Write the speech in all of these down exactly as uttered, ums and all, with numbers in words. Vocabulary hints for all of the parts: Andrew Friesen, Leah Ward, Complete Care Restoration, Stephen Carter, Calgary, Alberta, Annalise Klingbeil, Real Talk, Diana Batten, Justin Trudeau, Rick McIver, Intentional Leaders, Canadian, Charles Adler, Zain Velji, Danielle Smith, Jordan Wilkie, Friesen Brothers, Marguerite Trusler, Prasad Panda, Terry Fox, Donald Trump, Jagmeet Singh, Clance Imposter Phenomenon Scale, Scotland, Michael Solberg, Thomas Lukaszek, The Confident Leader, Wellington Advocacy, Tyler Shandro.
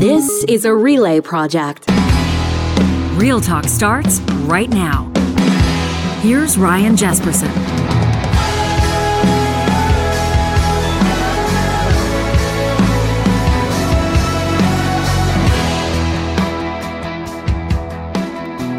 This is a Relay Project. Real Talk starts right now. Here's Ryan Jespersen.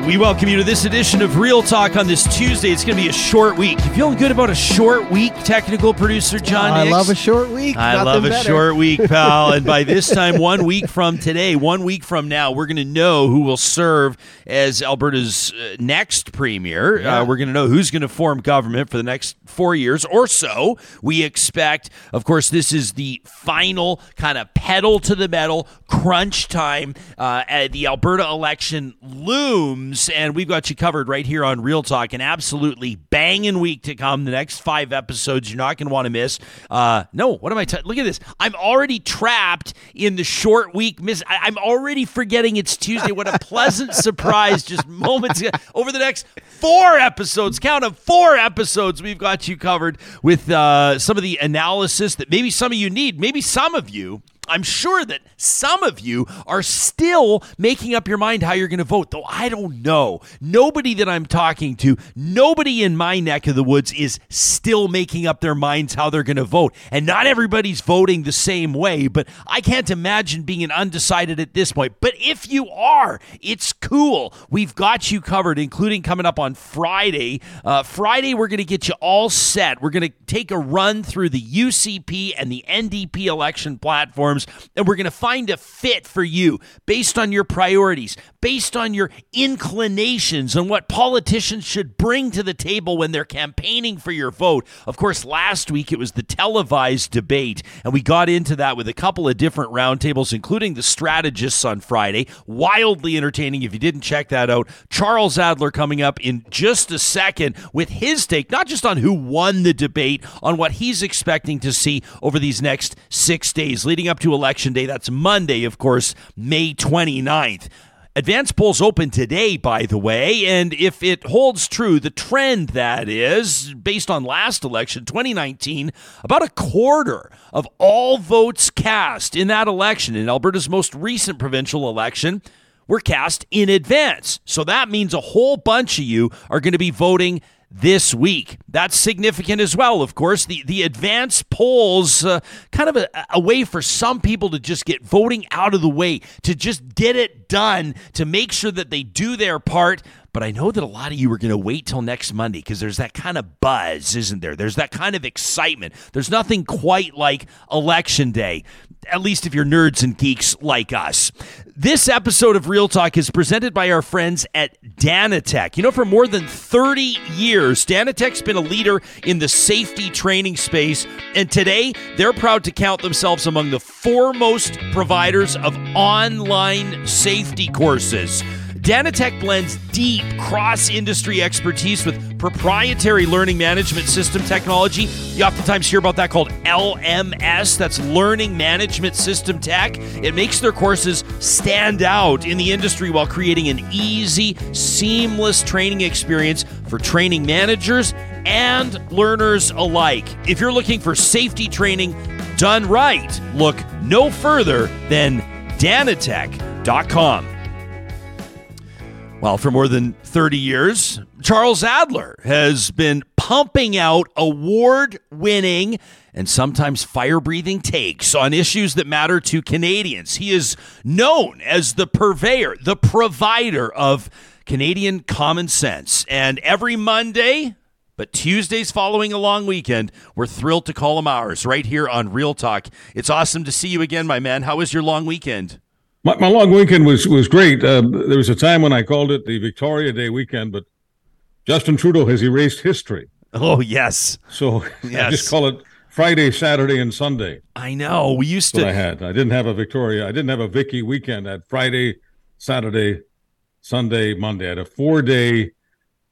We welcome you to this edition of Real Talk on this Tuesday. It's going to be a short week. You feeling good about a short week, technical producer John Nix? I love a short week. I Nothing love a better. short week, pal. And by this time, one week from today, one week from now, we're going to know who will serve as Alberta's uh, next premier. Yeah. Uh, we're going to know who's going to form government for the next four years or so, we expect. Of course, this is the final kind of pedal to the metal, crunch time. Uh, at the Alberta election looms. And we've got you covered right here on Real Talk. An absolutely banging week to come. The next five episodes you're not going to want to miss. Uh, no, what am I? T- Look at this. I'm already trapped in the short week. Miss. I- I'm already forgetting it's Tuesday. What a pleasant surprise! Just moments ago. Over the next four episodes, count of four episodes, we've got you covered with uh, some of the analysis that maybe some of you need. Maybe some of you. I'm sure that some of you are still making up your mind how you're going to vote, though I don't know. Nobody that I'm talking to, nobody in my neck of the woods is still making up their minds how they're going to vote. And not everybody's voting the same way, but I can't imagine being an undecided at this point. But if you are, it's cool. We've got you covered, including coming up on Friday. Uh, Friday, we're going to get you all set. We're going to take a run through the U C P and the N D P election platform. And we're going to find a fit for you based on your priorities, based on your inclinations and what politicians should bring to the table when they're campaigning for your vote. Of course, last week it was the televised debate, and we got into that with a couple of different roundtables, including the strategists on Friday. Wildly entertaining if you didn't check that out. Charles Adler coming up in just a second with his take, not just on who won the debate, on what he's expecting to see over these next six days leading up to Election Day. That's Monday, of course, May twenty-ninth. Advance polls open today, by the way, and if it holds true, the trend that is, based on last election, twenty nineteen, about a quarter of all votes cast in that election, in Alberta's most recent provincial election, were cast in advance. So that means a whole bunch of you are going to be voting this week. That's significant as well, of course. The the advance polls, uh, kind of a, a way for some people to just get voting out of the way, to just get it done, to make sure that they do their part. But I know that a lot of you are going to wait till next Monday because there's that kind of buzz, isn't there? There's that kind of excitement. There's nothing quite like Election Day, at least if you're nerds and geeks like us. This episode of Real Talk is presented by our friends at Danatech. You know, for more than thirty years, Danatech's been a leader in the safety training space, and today they're proud to count themselves among the foremost providers of online safety courses. Danatech blends deep cross-industry expertise with proprietary learning management system technology. You oftentimes hear about that called L M S. That's Learning Management System Tech. It makes their courses stand out in the industry while creating an easy, seamless training experience for training managers and learners alike. If you're looking for safety training done right, look no further than danatech dot com. Well, for more than thirty years, Charles Adler has been pumping out award-winning and sometimes fire-breathing takes on issues that matter to Canadians. He is known as the purveyor, the provider of Canadian common sense. And every Monday, but Tuesdays following a long weekend, we're thrilled to call him ours right here on Real Talk. It's awesome to see you again, my man. How was your long weekend? My, my long weekend was, was great. Uh, there was a time when I called it the Victoria Day weekend, but Justin Trudeau has erased history. Oh, yes. So yes. I just call it Friday, Saturday, and Sunday. I know. We used That's to. What I had. I didn't have a Victoria. I didn't have a Vicky weekend. I had Friday, Saturday, Sunday, Monday. I had a four-day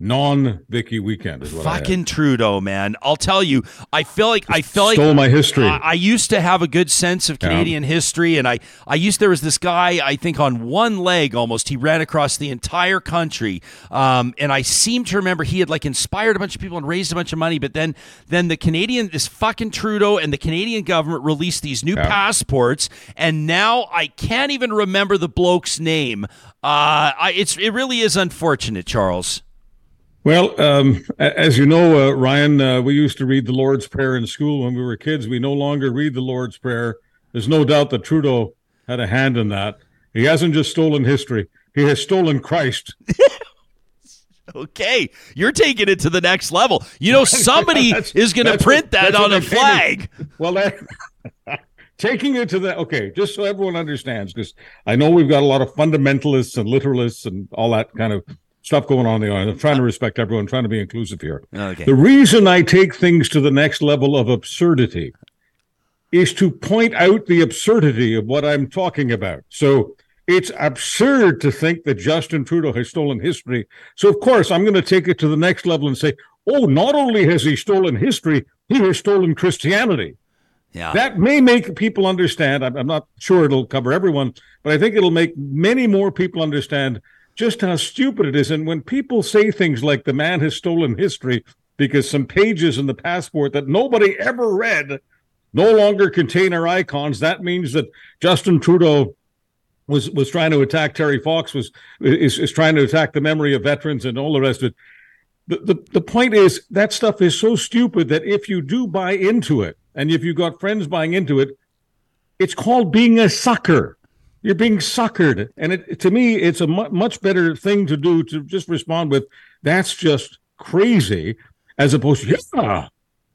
non-Vicky weekend is what fucking I had. Trudeau, man. I'll tell you, I feel like I feel stole like stole my history. I, I used to have a good sense of Canadian yeah. history, and I I used there was this guy, I think on one leg almost, he ran across the entire country, um, and I seem to remember he had like inspired a bunch of people and raised a bunch of money, but then then the Canadian, this fucking Trudeau and the Canadian government released these new yeah. passports, and now I can't even remember the bloke's name. Uh, I, it's it really is unfortunate, Charles. Well, um, as you know, uh, Ryan, uh, we used to read the Lord's Prayer in school when we were kids. We no longer read the Lord's Prayer. There's no doubt that Trudeau had a hand in that. He hasn't just stolen history. He has stolen Christ. Okay, you're taking it to the next level. You know, somebody yeah, is going to print what, that on a flag. It. Well, that, taking it to the... Okay, just so everyone understands, because I know we've got a lot of fundamentalists and literalists and all that kind of stuff going on there. I'm trying to respect everyone, trying to be inclusive here. Okay. The reason I take things to the next level of absurdity is to point out the absurdity of what I'm talking about. So it's absurd to think that Justin Trudeau has stolen history. So, of course, I'm going to take it to the next level and say, oh, not only has he stolen history, he has stolen Christianity. Yeah. That may make people understand. I'm, I'm not sure it'll cover everyone, but I think it'll make many more people understand just how stupid it is. And when people say things like the man has stolen history because some pages in the passport that nobody ever read no longer contain our icons, that means that Justin Trudeau was was trying to attack Terry Fox, was is, is trying to attack the memory of veterans and all the rest of it. The, the, the point is that stuff is so stupid that if you do buy into it, and if you got friends buying into it, it's called being a sucker. You're being suckered. And it, to me, it's a mu- much better thing to do to just respond with, that's just crazy, as opposed to, yeah,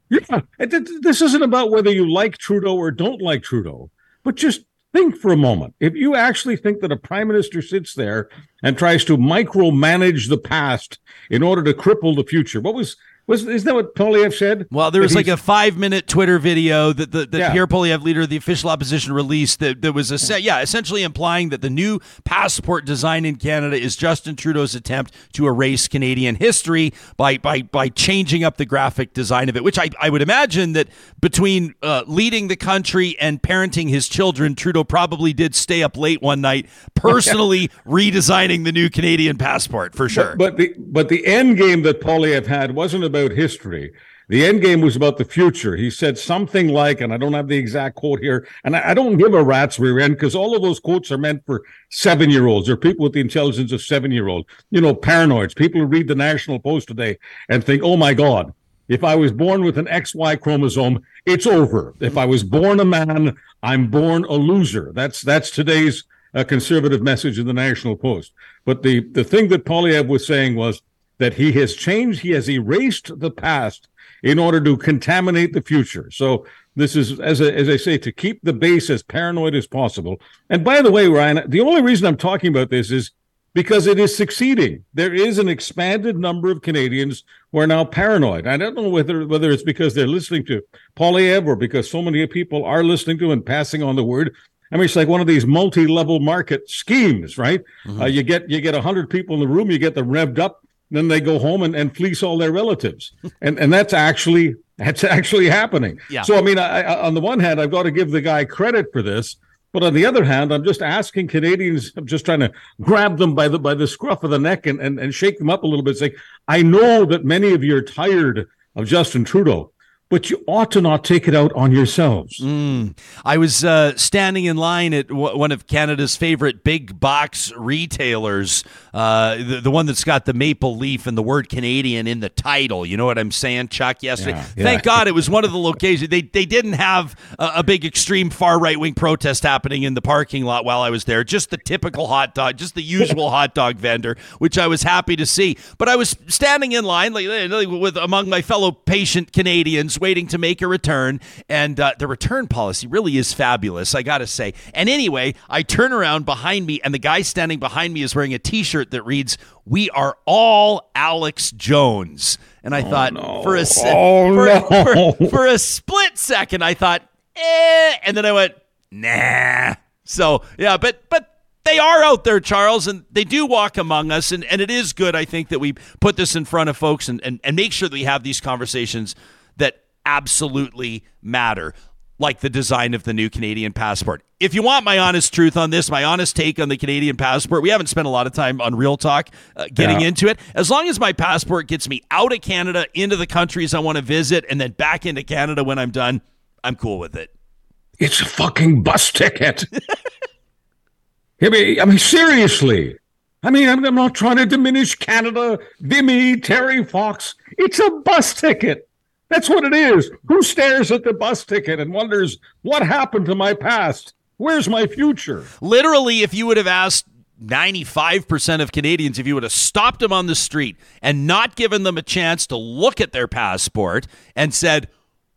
yeah. This isn't about whether you like Trudeau or don't like Trudeau, but just think for a moment. If you actually think that a prime minister sits there and tries to micromanage the past in order to cripple the future, what was... Was, isn't that what Poilievre said? Well, there was like a five-minute Twitter video that the that yeah. Pierre Poilievre, leader of the official opposition, released that there was a set, yeah, essentially implying that the new passport design in Canada is Justin Trudeau's attempt to erase Canadian history by by by changing up the graphic design of it, which I, I would imagine that between uh, leading the country and parenting his children, Trudeau probably did stay up late one night personally redesigning the new Canadian passport, for sure. But, but, the, but the end game that Poilievre had wasn't about about history. The end game was about the future. He said something like, and I don't have the exact quote here, and I, I don't give a rat's rear end because all of those quotes are meant for seven-year-olds or people with the intelligence of seven-year-olds, you know, paranoids, people who read the National Post today and think, oh my God, if I was born with an X Y chromosome, it's over. If I was born a man, I'm born a loser. That's that's today's uh, conservative message in the National Post. But the, the thing that Poilievre was saying was, that he has changed, he has erased the past in order to contaminate the future. So this is, as I, as I say, to keep the base as paranoid as possible. And by the way, Ryan, the only reason I'm talking about this is because it is succeeding. There is an expanded number of Canadians who are now paranoid. I don't know whether whether it's because they're listening to Poilievre or because so many people are listening to and passing on the word. I mean, it's like one of these multi-level market schemes, right? Mm-hmm. Uh, you get you get one hundred people in the room, you get them revved up, then they go home and, and fleece all their relatives. And and that's actually that's actually happening. Yeah. So, I mean, I, I, on the one hand, I've got to give the guy credit for this. But on the other hand, I'm just asking Canadians, I'm just trying to grab them by the by the scruff of the neck and, and, and shake them up a little bit. Saying, I know that many of you are tired of Justin Trudeau, but you ought to not take it out on yourselves. Mm. I was uh, standing in line at w- one of Canada's favorite big box retailers, uh, the, the one that's got the maple leaf and the word Canadian in the title. You know what I'm saying, Chuck? Yesterday, yeah, yeah. Thank God it was one of the locations. They they didn't have a, a big extreme far right wing protest happening in the parking lot while I was there. Just the typical hot dog, just the usual hot dog vendor, which I was happy to see. But I was standing in line like, like with among my fellow patient Canadians, waiting to make a return, and uh, the return policy really is fabulous, I gotta say. And anyway, I turn around behind me, and the guy standing behind me is wearing a t-shirt that reads, "We are all Alex Jones." And I oh, thought no. for a se- oh, for, no. for, for a split second I thought eh, and then I went nah. So yeah, but but they are out there, Charles, and they do walk among us. And, and it is good, I think, that we put this in front of folks and, and, and make sure that we have these conversations that absolutely matter, like the design of the new Canadian passport. If you want my honest truth on this, my honest take on the Canadian passport, we haven't spent a lot of time on Real Talk uh, getting yeah. into it. As long as my passport gets me out of Canada, into the countries I want to visit, and then back into Canada when I'm done, I'm cool with it. It's a fucking bus ticket. I mean, I mean, seriously. I mean, I'm, I'm not trying to diminish Canada, Vimy, Terry Fox. It's a bus ticket. That's what it is. Who stares at the bus ticket and wonders, what happened to my past? Where's my future? Literally, if you would have asked ninety-five percent of Canadians, if you would have stopped them on the street and not given them a chance to look at their passport and said,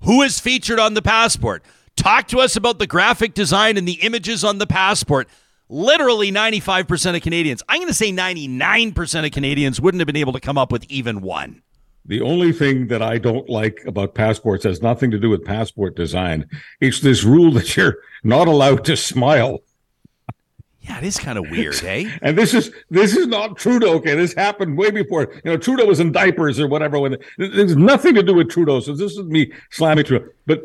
who is featured on the passport? Talk to us about the graphic design and the images on the passport. Literally ninety-five percent of Canadians, I'm going to say ninety-nine percent of Canadians wouldn't have been able to come up with even one. The only thing that I don't like about passports has nothing to do with passport design. It's this rule that you're not allowed to smile. Yeah, it is kind of weird, eh? And this is this is not Trudeau. Okay, this happened way before. You know, Trudeau was in diapers or whatever. When there's nothing to do with Trudeau. So this is me slamming Trudeau. But,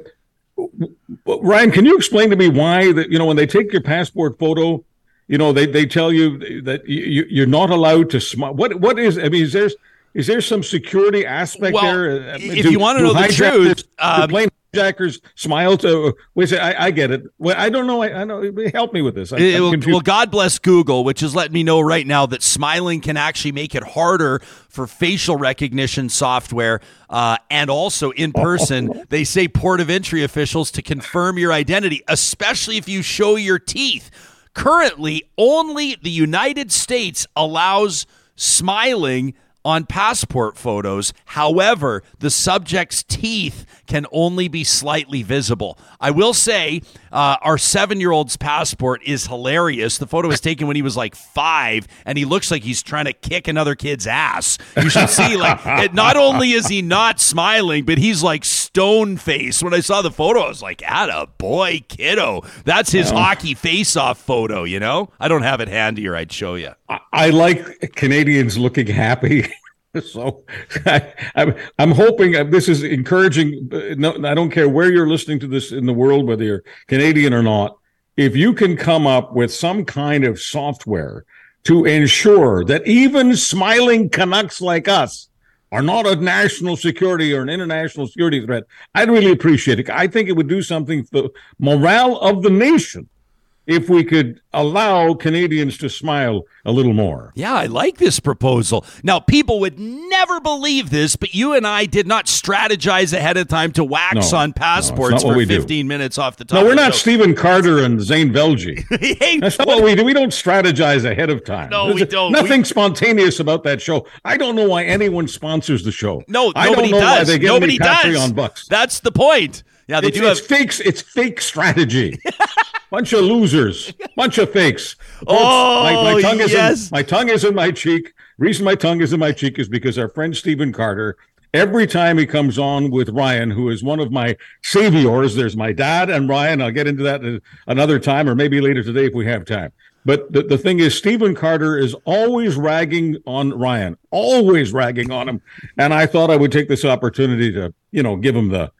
but Ryan, can you explain to me why that, you know, when they take your passport photo, you know, they, they tell you that you, you're not allowed to smile. What what is? I mean, is there? Is there some security aspect well, there? If do, you want to know the truth, um, plain hijackers smile to. Wait a second, I, I get it. Well, I don't know. I, I know. Help me with this. I, it, well, well, God bless Google, which is letting me know right now that smiling can actually make it harder for facial recognition software, uh, and also in person. Oh. They say port of entry officials to confirm your identity, especially if you show your teeth. Currently, only the United States allows smiling on passport photos. However, the subject's teeth can only be slightly visible. I will say uh, our seven-year-old's passport is hilarious. The photo was taken when he was like five, and he looks like he's trying to kick another kid's ass. You should see, like, it, not only is he not smiling, but he's like stone-faced. When I saw the photo, I was like, attaboy, kiddo. That's his yeah. hockey face-off photo, you know? I don't have it handy or I'd show you. I, I like Canadians looking happy. So I, I'm, I'm hoping uh, this is encouraging. Uh, no, I don't care where you're listening to this in the world, whether you're Canadian or not. If you can come up with some kind of software to ensure that even smiling Canucks like us are not a national security or an international security threat, I'd really appreciate it. I think it would do something for the morale of the nation if we could allow Canadians to smile a little more. Yeah, I like this proposal. Now, people would never believe this, but you and I did not strategize ahead of time to wax no, on passports no, for fifteen do. minutes off the top. No, we're not Stephen Carter and Zain Velji. That's not what we do. We don't strategize ahead of time. No, There's we don't. Nothing we... spontaneous about that show. I don't know why anyone sponsors the show. No, I nobody don't know does. Why they get nobody does. On bucks. That's the point. Yeah, they it's, do have... it's, fake, it's fake strategy. Bunch of losers, bunch of fakes. Oh, my, my tongue is yes. in, my tongue is in my cheek. Reason my tongue is in my cheek is because our friend Stephen Carter, every time he comes on with Ryan, who is one of my saviors, there's my dad and Ryan. I'll get into that another time, or maybe later today if we have time. But the, the thing is, Stephen Carter is always ragging on Ryan, always ragging on him. And I thought I would take this opportunity to, you know, give him the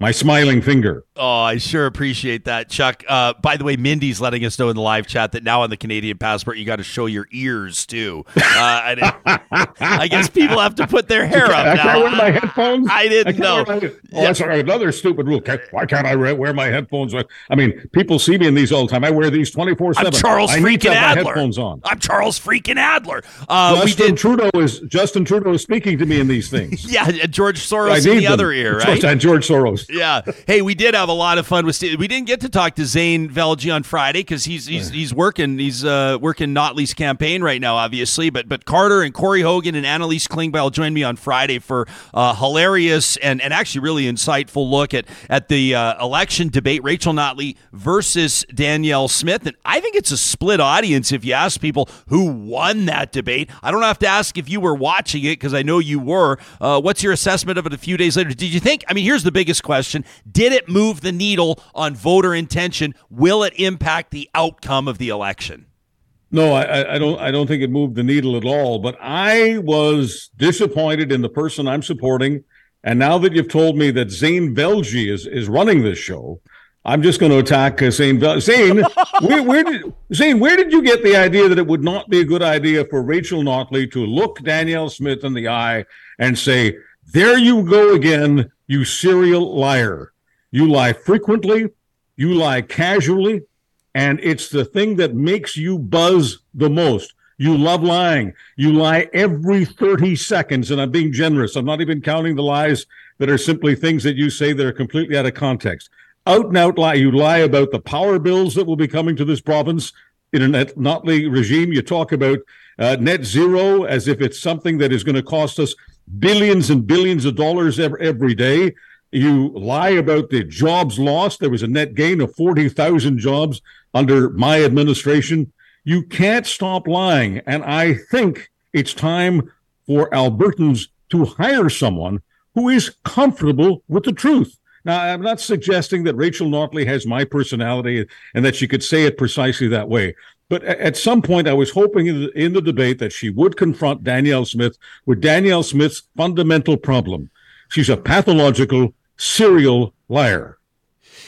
my smiling finger. Oh, I sure appreciate that, Chuck. Uh, by the way, Mindy's letting us know in the live chat that now on the Canadian passport, you got to show your ears, too. Uh, I, I guess people have to put their hair up I now. Can't I wear my headphones? I didn't I know. My, oh, yeah. That's another stupid rule. Why can't I wear my headphones? I mean, people see me in these all the time. I wear these twenty-four seven. I'm Charles I freaking Adler. My headphones on. I'm Charles freaking Adler. Uh, Justin, we did... Trudeau is, Justin Trudeau is speaking to me in these things. Yeah, George Soros in the them. Other ear, right? George, uh, George Soros. Yeah. Hey, we did have a lot of fun with Steve. We didn't get to talk to Zain Velji on Friday because he's he's he's working he's uh, working Notley's campaign right now, obviously. But but Carter and Corey Hogan and Annalise Klingbeil joined me on Friday for a hilarious and, and actually really insightful look at at the uh, election debate, Rachel Notley versus Danielle Smith. And I think it's a split audience if you ask people who won that debate. I don't have to ask if you were watching it because I know you were. Uh, what's your assessment of it a few days later? Did you think? I mean, here's the biggest question. Did it move the needle on voter intention? Will it impact the outcome of the election? No, I, I don't. I don't think it moved the needle at all. But I was disappointed in the person I'm supporting. And now that you've told me that Zain Velji is, is running this show, I'm just going to attack uh, Zain Velji. Zain, where, where did Zain? Where did you get the idea that it would not be a good idea for Rachel Notley to look Danielle Smith in the eye and say, "There you go again, you serial liar. You lie frequently. You lie casually." And it's the thing that makes you buzz the most. You love lying. You lie every thirty seconds. And I'm being generous. I'm not even counting the lies that are simply things that you say that are completely out of context. Out and out lie. You lie about the power bills that will be coming to this province in a Notley regime. You talk about uh, net zero as if it's something that is going to cost us billions and billions of dollars every, every day. You lie about the jobs lost. There was a net gain of forty thousand jobs under my administration. You can't stop lying. And I think it's time for Albertans to hire someone who is comfortable with the truth. Now, I'm not suggesting that Rachel Notley has my personality and that she could say it precisely that way. But at some point, I was hoping in the, in the debate that she would confront Danielle Smith with Danielle Smith's fundamental problem. She's a pathological serial liar.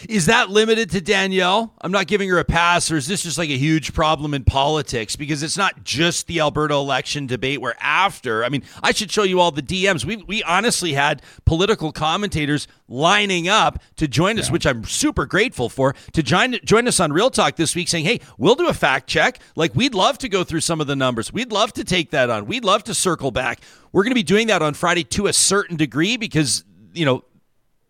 Is that limited to Danielle? I'm not giving her a pass, or is this just like a huge problem in politics? Because it's not just the Alberta election debate where after, I mean, I should show you all the D Ms. We we honestly had political commentators lining up to join us, yeah. which I'm super grateful for, to join, join us on Real Talk this week saying, hey, we'll do a fact check. Like, we'd love to go through some of the numbers. We'd love to take that on. We'd love to circle back. We're going to be doing that on Friday to a certain degree because, you know,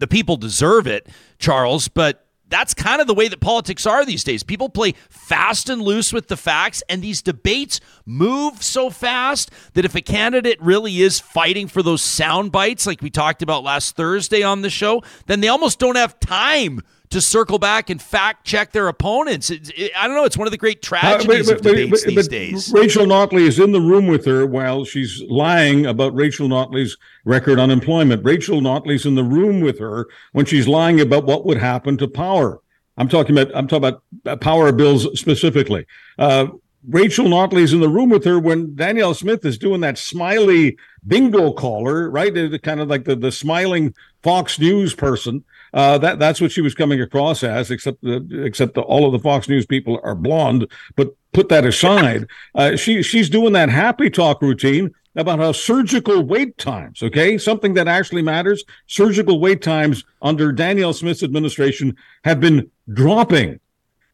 the people deserve it, Charles, but that's kind of the way that politics are these days. People play fast and loose with the facts, and these debates move so fast that if a candidate really is fighting for those sound bites like we talked about last Thursday on the show, then they almost don't have time to circle back and fact check their opponents. It, it, I don't know. It's one of the great tragedies uh, but, but, of debates but, but, these but days. Rachel Notley is in the room with her while she's lying about Rachel Notley's record unemployment. Rachel Notley's in the room with her when she's lying about what would happen to power. I'm talking about, I'm talking about power bills specifically. Uh, Rachel Notley's in the room with her when Danielle Smith is doing that smiley bingo caller, right? The, the, kind of like the, the smiling Fox News person. Uh, that that's what she was coming across as, except the, except the, all of the Fox News people are blonde. But put that aside, uh, she she's doing that happy talk routine about how surgical wait times, okay, something that actually matters. Surgical wait times under Danielle Smith's administration have been dropping,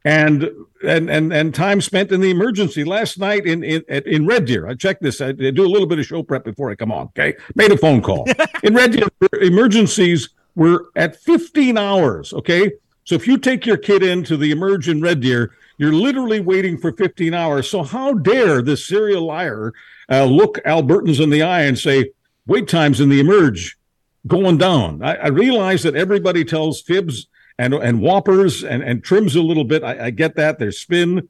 and and and, and time spent in the emergency. Last night in in, in Red Deer, I checked this. I do a little bit of show prep before I come on. Okay, made a phone call in Red Deer. Emergencies. We're at fifteen hours, okay? So if you take your kid into the Emerge in Red Deer, you're literally waiting for fifteen hours. So how dare this serial liar uh, look Albertans in the eye and say, wait times in the Emerge going down. I, I realize that everybody tells fibs and and whoppers and, and trims a little bit. I, I get that. There's spin.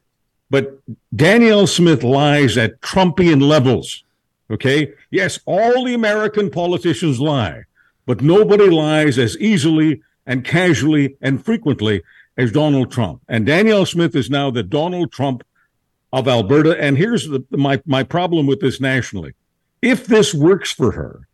But Danielle Smith lies at Trumpian levels, okay? Yes, all the American politicians lie. But nobody lies as easily and casually and frequently as Donald Trump. And Danielle Smith is now the Donald Trump of Alberta. And here's the, my, my problem with this nationally. If this works for her,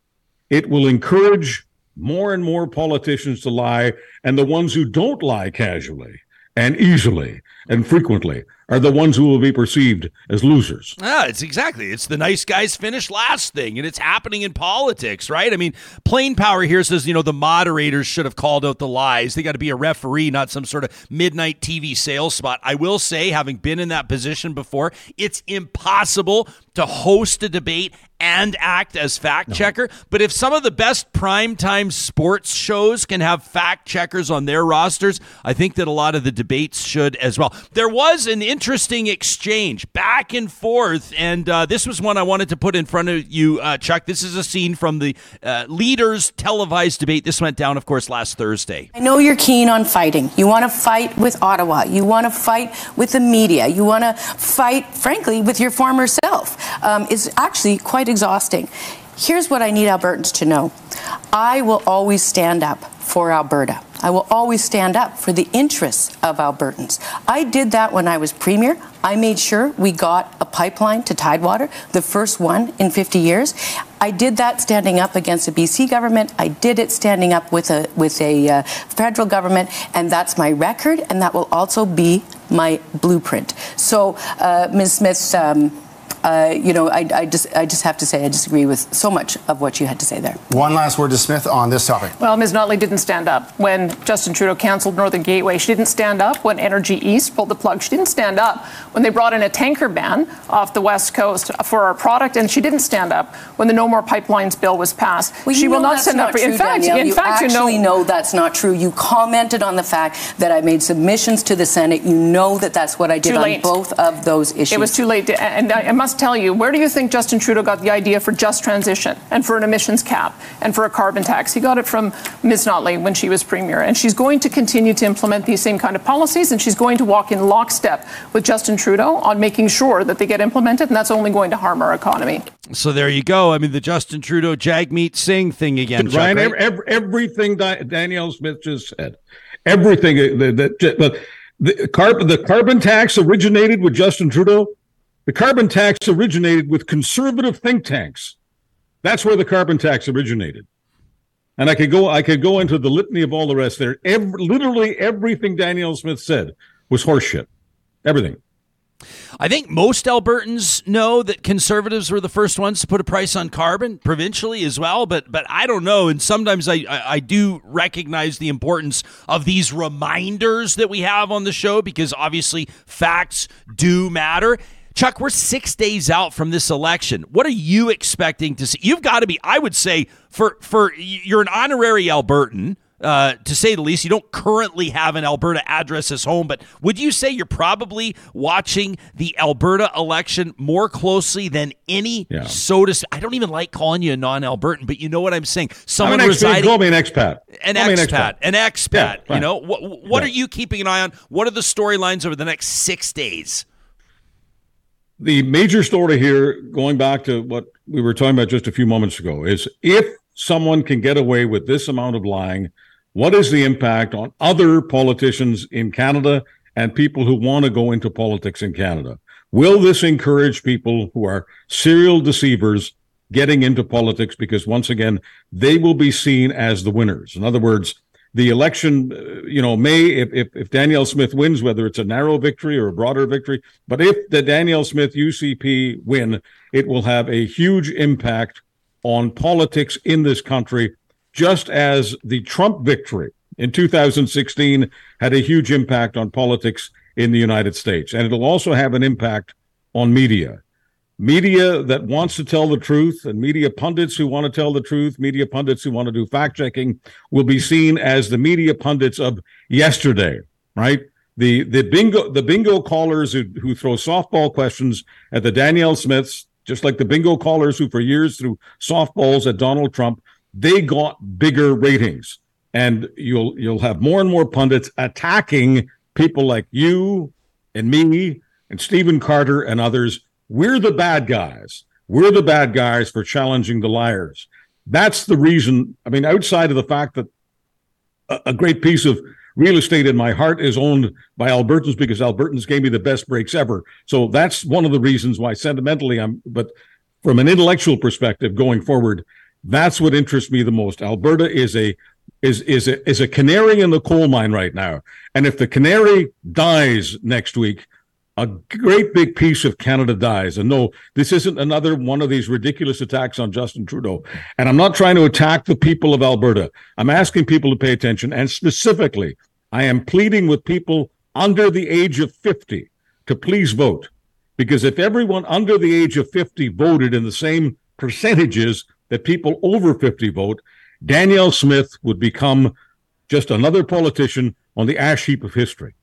it will encourage more and more politicians to lie. And the ones who don't lie casually and easily and frequently are the ones who will be perceived as losers. Ah, it's exactly. It's the nice guys finish last thing, and it's happening in politics, right? I mean, Plain Power here says, you know, the moderators should have called out the lies. They got to be a referee, not some sort of midnight T V sales spot. I will say, having been in that position before, it's impossible to host a debate and act as fact checker. No. But if some of the best primetime sports shows can have fact checkers on their rosters, I think that a lot of the debates should as well. There was an interesting exchange back and forth, and uh, this was one I wanted to put in front of you, uh, Chuck. This is a scene from the uh, leaders' televised debate. This went down, of course, last Thursday. I know you're keen on fighting. You want to fight with Ottawa. You want to fight with the media. You want to fight, frankly, with your former self. Um, it's actually quite exhausting. Here's what I need Albertans to know. I will always stand up for Alberta. I will always stand up for the interests of Albertans. I did that when I was Premier. I made sure we got a pipeline to Tidewater, the first one in fifty years. I did that standing up against a B C government. I did it standing up with a with a uh, federal government, and that's my record, and that will also be my blueprint. So, uh, Miz Smith's, um, uh, you know, I, I just I just have to say I disagree with so much of what you had to say there. One last word to Smith on this topic. Well, Miz Notley didn't stand up when Justin Trudeau canceled Northern Gateway. She didn't stand up when Energy East pulled the plug. She didn't stand up when they brought in a tanker ban off the West Coast for our product, and she didn't stand up when the No More Pipelines bill was passed. Well, she will not stand up. True, in fact, Danielle, in you fact, actually you know, know that's not true. You commented on the fact that I made submissions to the Senate. You know that that's what I did on both of those issues. It was too late, to, and I, I must tell you, where do you think Justin Trudeau got the idea for just transition and for an emissions cap and for a carbon tax? He got it from Miz Notley when she was Premier, and she's going to continue to implement these same kind of policies, and she's going to walk in lockstep with Justin Trudeau on making sure that they get implemented, and that's only going to harm our economy. So there you go. I mean, the Justin Trudeau Jagmeet Singh thing again. Ryan, right? every, everything Danielle Smith just said, everything that the, the, the, carbon, the carbon tax originated with Justin Trudeau. The carbon tax originated with conservative think tanks. That's where the carbon tax originated. And I could go, I could go into the litany of all the rest there. Every, literally everything Danielle Smith said was horseshit. Everything. I think most Albertans know that conservatives were the first ones to put a price on carbon provincially as well, but but I don't know. And sometimes I, I, I do recognize the importance of these reminders that we have on the show, because obviously facts do matter. Chuck, we're six days out from this election. What are you expecting to see? You've got to be, I would say, for for you're an honorary Albertan, Uh, to say the least. You don't currently have an Alberta address as home, but would you say you're probably watching the Alberta election more closely than any yeah. soda? I don't even like calling you a non-Albertan, but you know what I'm saying. Someone I'm an residing, call me an expat. An call expat. An expat. An expat yeah, you know, what, what yeah. are you keeping an eye on? What are the storylines over the next six days? The major story here, going back to what we were talking about just a few moments ago, is if someone can get away with this amount of lying, what is the impact on other politicians in Canada and people who want to go into politics in Canada? Will this encourage people who are serial deceivers getting into politics? Because once again, they will be seen as the winners. In other words, the election, you know, may, if, if, if Danielle Smith wins, whether it's a narrow victory or a broader victory, but if the Danielle Smith U C P win, it will have a huge impact on politics in this country, just as the Trump victory in two thousand sixteen had a huge impact on politics in the United States. And it'll also have an impact on media. Media that wants to tell the truth, and media pundits who want to tell the truth, media pundits who want to do fact-checking, will be seen as the media pundits of yesterday, right? The the bingo the bingo callers who, who throw softball questions at the Danielle Smiths, just like the bingo callers who for years threw softballs at Donald Trump, they got bigger ratings. And you'll you'll have more and more pundits attacking people like you and me and Stephen Carter and others. We're the bad guys. We're the bad guys for challenging the liars. That's the reason. I mean, outside of the fact that a, a great piece of real estate in my heart is owned by Albertans, because Albertans gave me the best breaks ever. So that's one of the reasons why sentimentally I'm, but from an intellectual perspective going forward, that's what interests me the most. Alberta is a, is, is a, is a canary in the coal mine right now. And if the canary dies next week, a great big piece of Canada dies. And no, this isn't another one of these ridiculous attacks on Justin Trudeau. And I'm not trying to attack the people of Alberta. I'm asking people to pay attention. And specifically, I am pleading with people under the age of fifty to please vote. Because if everyone under the age of fifty voted in the same percentages that people over fifty vote, Danielle Smith would become just another politician on the ash heap of history.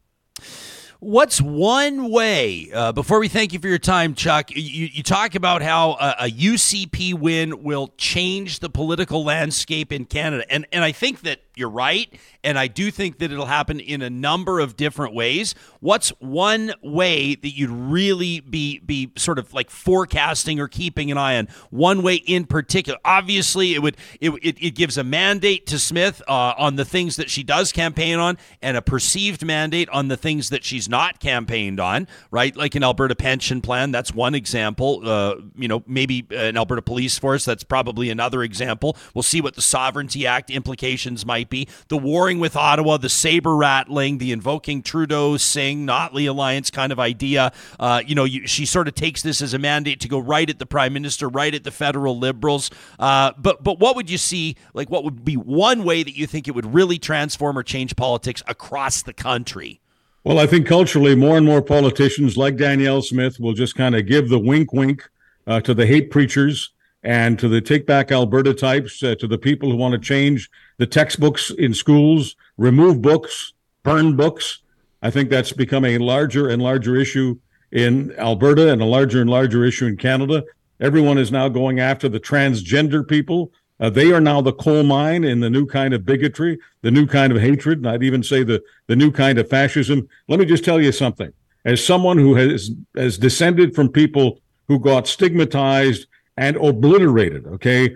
What's one way, uh, before we thank you for your time, Chuck, you, you talk about how a, a U C P win will change the political landscape in Canada. And and I think that you're right. And I do think that it'll happen in a number of different ways. What's one way that you'd really be be sort of like forecasting or keeping an eye on? One way in particular, obviously, it would it it, it gives a mandate to Smith uh, on the things that she does campaign on, and a perceived mandate on the things that she's not campaigned on, right? Like an Alberta pension plan, that's one example. Uh, you know, maybe an Alberta police force, that's probably another example. We'll see what the Sovereignty Act implications might be. The warring with Ottawa, the saber rattling, the invoking Trudeau, Singh, Notley alliance kind of idea. Uh, you know, you, she sort of takes this as a mandate to go right at the Prime Minister, right at the federal Liberals. Uh, but but what would you see? Like, what would be one way that you think it would really transform or change politics across the country? Well, I think culturally, more and more politicians like Danielle Smith will just kind of give the wink, wink uh, to the hate preachers and to the Take Back Alberta types, uh, to the people who want to change the textbooks in schools, remove books, burn books. I think that's become a larger and larger issue in Alberta and a larger and larger issue in Canada. Everyone is now going after the transgender people. Uh, they are now the coal mine in the new kind of bigotry, the new kind of hatred, and I'd even say the, the new kind of fascism. Let me just tell you something. As someone who has, has descended from people who got stigmatized and obliterated, okay,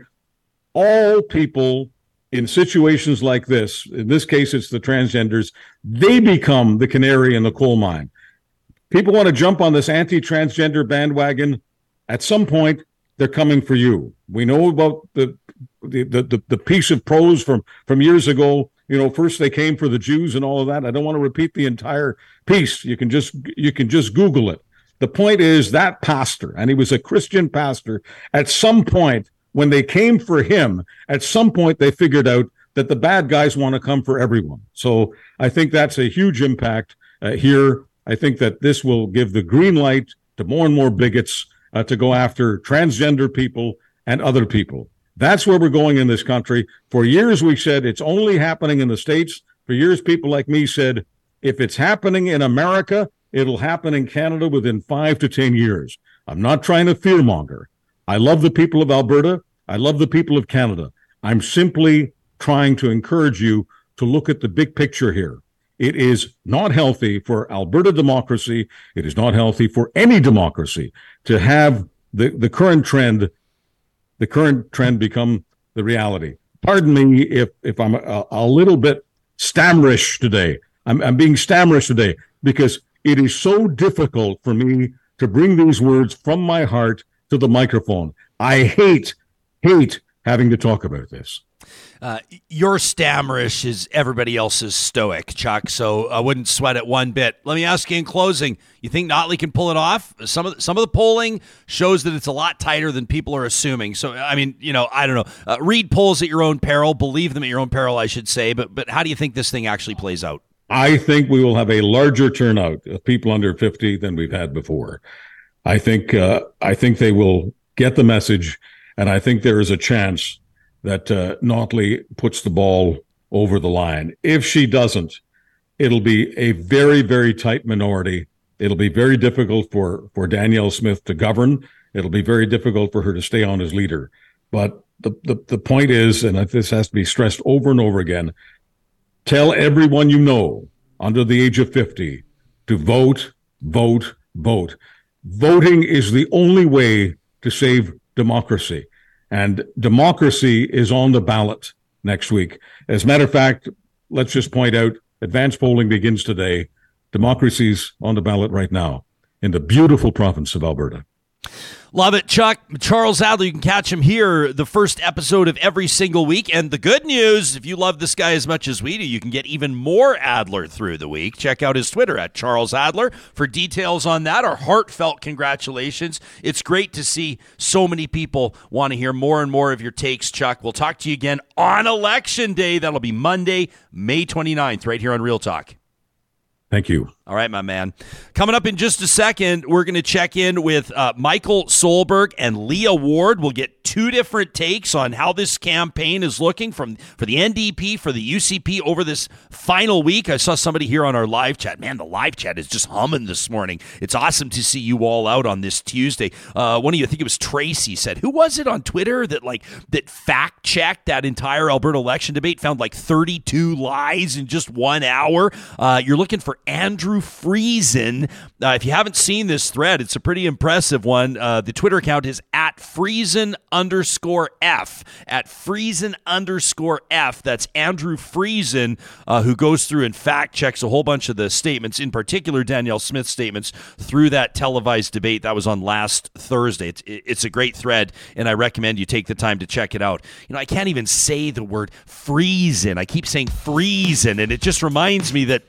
all people in situations like this, in this case it's the transgenders, they become the canary in the coal mine. People want to jump on this anti-transgender bandwagon. At some point, they're coming for you. We know about the The, the the piece of prose from, from years ago. You know, first they came for the Jews and all of that. I don't want to repeat the entire piece. You can just you can just Google it. The point is that pastor, and he was a Christian pastor, at some point when they came for him, at some point they figured out that the bad guys want to come for everyone. So I think that's a huge impact uh, here. I think that this will give the green light to more and more bigots uh, to go after transgender people and other people. That's where we're going in this country. For years, we said it's only happening in the States. For years, people like me said, if it's happening in America, it'll happen in Canada within five to ten years. I'm not trying to fearmonger. I love the people of Alberta. I love the people of Canada. I'm simply trying to encourage you to look at the big picture here. It is not healthy for Alberta democracy. It is not healthy for any democracy to have the, the current trend The current trend become the reality. Pardon me if, if I'm a, a little bit stammerish today. I'm, I'm being stammerish today because it is so difficult for me to bring these words from my heart to the microphone. I hate, hate having to talk about this. Uh, your stammerish is everybody else's stoic, Chuck, so I wouldn't sweat it one bit. Let me ask you in closing, you think Notley can pull it off? Some of the, some of the polling shows that it's a lot tighter than people are assuming. So, I mean, you know, I don't know. Uh, read polls at your own peril. Believe them at your own peril, I should say. But, but how do you think this thing actually plays out? I think we will have a larger turnout of people under fifty than we've had before. I think, uh, I think they will get the message, and I think there is a chance that uh, Notley puts the ball over the line. If she doesn't, it'll be a very, very tight minority. It'll be very difficult for, for Danielle Smith to govern. It'll be very difficult for her to stay on as leader. But the, the, the point is, and this has to be stressed over and over again, tell everyone you know under the age of fifty to vote, vote, vote. Voting is the only way to save democracy. And democracy is on the ballot next week. As a matter of fact, let's just point out, advanced polling begins today. Democracy's on the ballot right now in the beautiful province of Alberta. Love it, Chuck. Charles Adler, you can catch him here, the first episode of every single week. And the good news, if you love this guy as much as we do, you can get even more Adler through the week. Check out his Twitter at Charles Adler for details on that. Our heartfelt congratulations. It's great to see so many people want to hear more and more of your takes, Chuck. We'll talk to you again on Election Day. That'll be Monday, May twenty-ninth, right here on Real Talk. Thank you. All right, my man. Coming up in just a second, we're going to check in with uh, Michael Solberg and Leah Ward. We'll get two different takes on how this campaign is looking from for the N D P, for the U C P over this final week. I saw somebody here on our live chat. Man, the live chat is just humming this morning. It's awesome to see you all out on this Tuesday. Uh, one of you, I think it was Tracy, said, who was it on Twitter that like that fact-checked that entire Alberta election debate, found like thirty-two lies in just one hour? Uh, you're looking for Andrew Friesen. Uh, if you haven't seen this thread, it's a pretty impressive one. Uh, the Twitter account is at Friesen underscore F. At Friesen underscore F. That's Andrew Friesen, uh, who goes through and fact checks a whole bunch of the statements, in particular Danielle Smith's statements, through that televised debate that was on last Thursday. It's, it's a great thread, and I recommend you take the time to check it out. You know, I can't even say the word Friesen. I keep saying Friesen, and it just reminds me that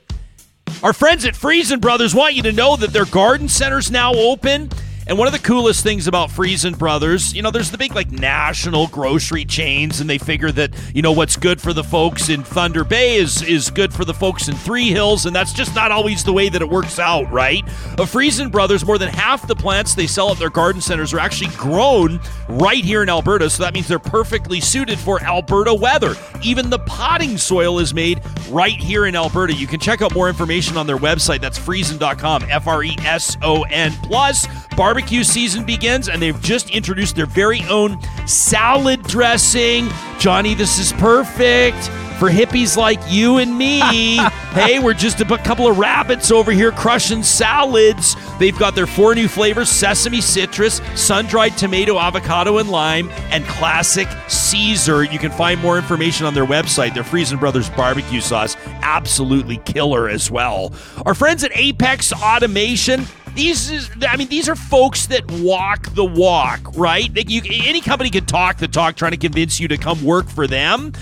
our friends at Friesen Brothers want you to know that their garden center's now open. And one of the coolest things about Friesen Brothers, you know, there's the big, like, national grocery chains, and they figure that, you know, what's good for the folks in Thunder Bay is, is good for the folks in Three Hills, and that's just not always the way that it works out, right? Of Friesen Brothers, more than half the plants they sell at their garden centers are actually grown right here in Alberta, so that means they're perfectly suited for Alberta weather. Even the potting soil is made right here in Alberta. You can check out more information on their website. That's friesen dot com, F R E S O N. Plus, barbecue Barbecue season begins, and they've just introduced their very own salad dressing. Johnny, this is perfect for hippies like you and me. Hey, we're just a couple of rabbits over here crushing salads. They've got their four new flavors: sesame citrus, sun-dried tomato, avocado, and lime, and classic Caesar. You can find more information on their website. Their Friesen Brothers barbecue sauce, absolutely killer as well. Our friends at Apex Automation. These is, I mean, these are folks that walk the walk, right? You, any company can talk the talk trying to convince you to come work for them.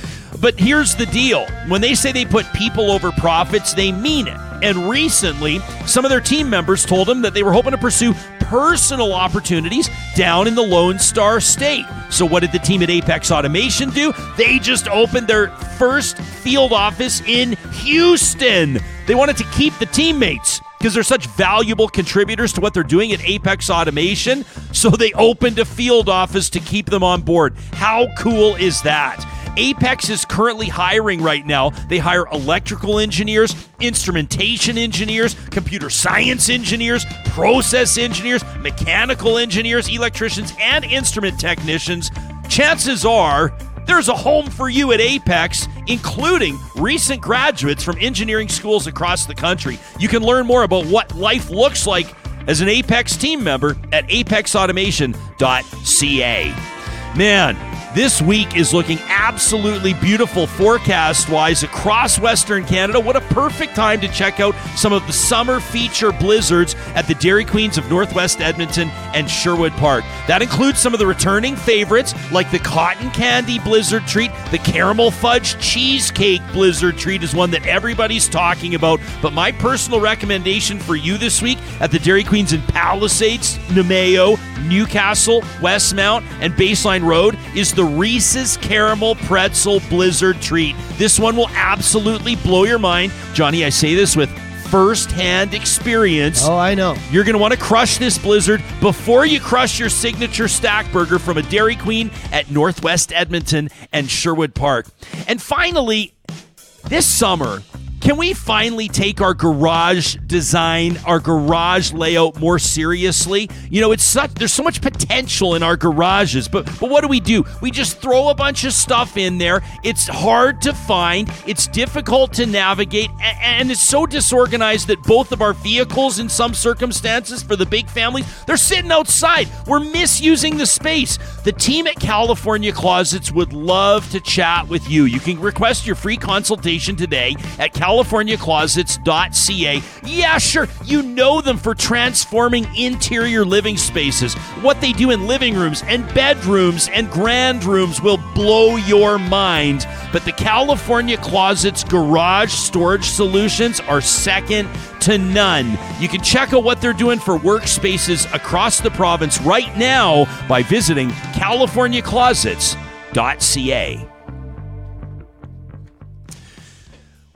But here's the deal. When they say they put people over profits, they mean it. And recently, some of their team members told them that they were hoping to pursue personal opportunities down in the Lone Star State. So what did the team at Apex Automation do? They just opened their first field office in Houston. They wanted to keep the teammates because they're such valuable contributors to what they're doing at Apex Automation. So they opened a field office to keep them on board. How cool is that? Apex is currently hiring right now. They hire electrical engineers, instrumentation engineers, computer science engineers, process engineers, mechanical engineers, electricians, and instrument technicians. Chances are there's a home for you at Apex, including recent graduates from engineering schools across the country. You can learn more about what life looks like as an Apex team member at apex automation dot c a. Man, this week is looking absolutely beautiful forecast-wise across Western Canada. What a perfect time to check out some of the summer feature blizzards at the Dairy Queens of Northwest Edmonton and Sherwood Park. That includes some of the returning favorites like the cotton candy blizzard treat. The caramel fudge cheesecake blizzard treat is one that everybody's talking about. But my personal recommendation for you this week at the Dairy Queens in Palisades, Nemeo, Newcastle, Westmount, and Baseline Road is the Reese's Caramel Pretzel Blizzard Treat. This one will absolutely blow your mind. Johnny, I say this with first-hand experience. Oh, I know. You're going to want to crush this blizzard before you crush your signature stack burger from a Dairy Queen at Northwest Edmonton and Sherwood Park. And finally, this summer, can we finally take our garage design, our garage layout more seriously? You know, it's such, there's so much potential in our garages, but but what do we do? We just throw a bunch of stuff in there. It's hard to find. It's difficult to navigate, and, and it's so disorganized that both of our vehicles, in some circumstances, for the big families, they're sitting outside. We're misusing the space. The team at California Closets would love to chat with you. You can request your free consultation today at california closets dot c a. Yeah, sure, you know them for transforming interior living spaces. What they do in living rooms and bedrooms and grand rooms will blow your mind. But the California Closets garage storage solutions are second to none. You can check out what they're doing for workspaces across the province right now by visiting california closets dot c a.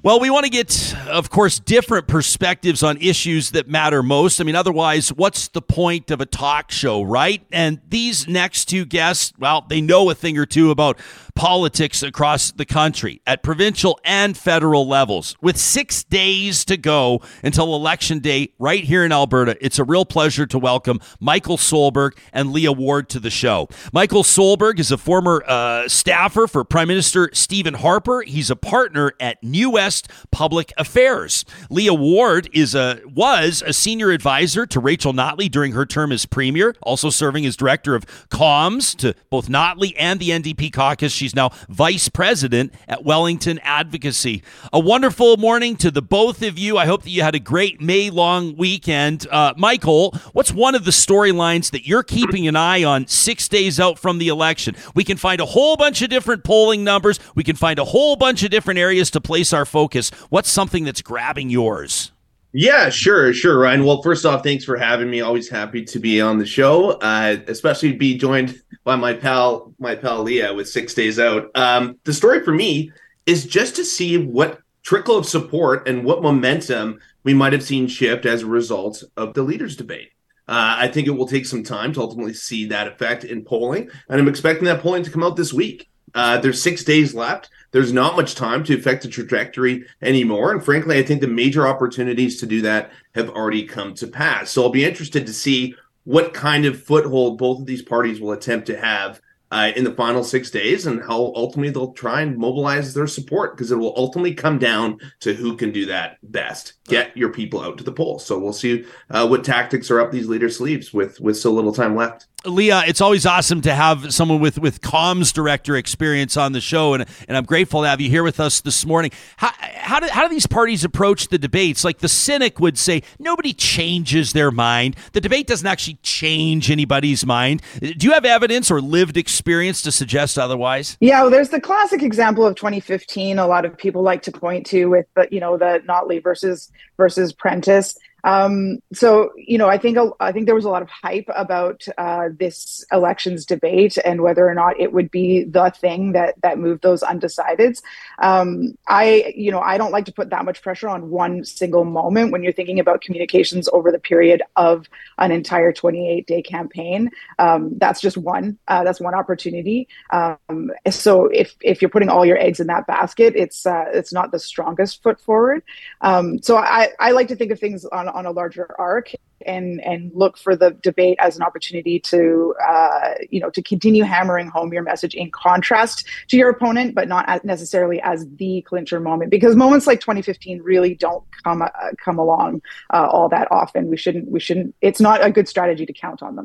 Well, we want to get, of course, different perspectives on issues that matter most. I mean, otherwise, what's the point of a talk show, right? And these next two guests, well, they know a thing or two about politics across the country at provincial and federal levels. With six days to go until Election Day right here in Alberta, it's a real pleasure to welcome Michael Solberg and Leah Ward to the show. Michael Solberg is a former uh, staffer for Prime Minister Stephen Harper. He's a partner at New West Public Affairs. Leah Ward is a was a senior advisor to Rachel Notley during her term as premier, also serving as director of comms to both Notley and the N D P caucus. She's now vice president at Wellington Advocacy. A wonderful morning to the both of you. I hope that you had a great May-long weekend. Uh, Michael, what's one of the storylines that you're keeping an eye on six days out from the election? We can find a whole bunch of different polling numbers. We can find a whole bunch of different areas to place our focus. What's something that's grabbing yours? Yeah, sure, sure, Ryan. Well, first off, thanks for having me. Always happy to be on the show, uh, especially to be joined by my pal, my pal Leah with Six Days Out. Um, the story for me is just to see what trickle of support and what momentum we might have seen shift as a result of the leaders' debate. Uh, I think it will take some time to ultimately see that effect in polling, and I'm expecting that polling to come out this week. Uh, there's six days left. There's not much time to affect the trajectory anymore. And frankly, I think the major opportunities to do that have already come to pass. So I'll be interested to see what kind of foothold both of these parties will attempt to have uh, in the final six days and how ultimately they'll try and mobilize their support, because it will ultimately come down to who can do that best. Get your people out to the polls. So we'll see uh, what tactics are up these leaders' sleeves with, with so little time left. Leah, it's always awesome to have someone with, with comms director experience on the show, and and I'm grateful to have you here with us this morning. How how do, how do these parties approach the debates? Like, the cynic would say, nobody changes their mind. The debate doesn't actually change anybody's mind. Do you have evidence or lived experience to suggest otherwise? Yeah, well, there's the classic example of twenty fifteen. A lot of people like to point to with the, you know, the Notley versus versus Prentice. Um, so, you know, I think I think there was a lot of hype about uh, this elections debate and whether or not it would be the thing that that moved those undecideds. Um, I, you know, I don't like to put that much pressure on one single moment when you're thinking about communications over the period of an entire twenty-eight day campaign. Um, that's just one. Uh, that's one opportunity. Um, so if if you're putting all your eggs in that basket, it's uh, it's not the strongest foot forward. Um, so I, I like to think of things on on a larger arc and and look for the debate as an opportunity to uh, you know to continue hammering home your message in contrast to your opponent, but not as necessarily as the clincher moment, because moments like twenty fifteen really don't come uh, come along uh, all that often. We shouldn't we shouldn't. It's not a good strategy to count on them.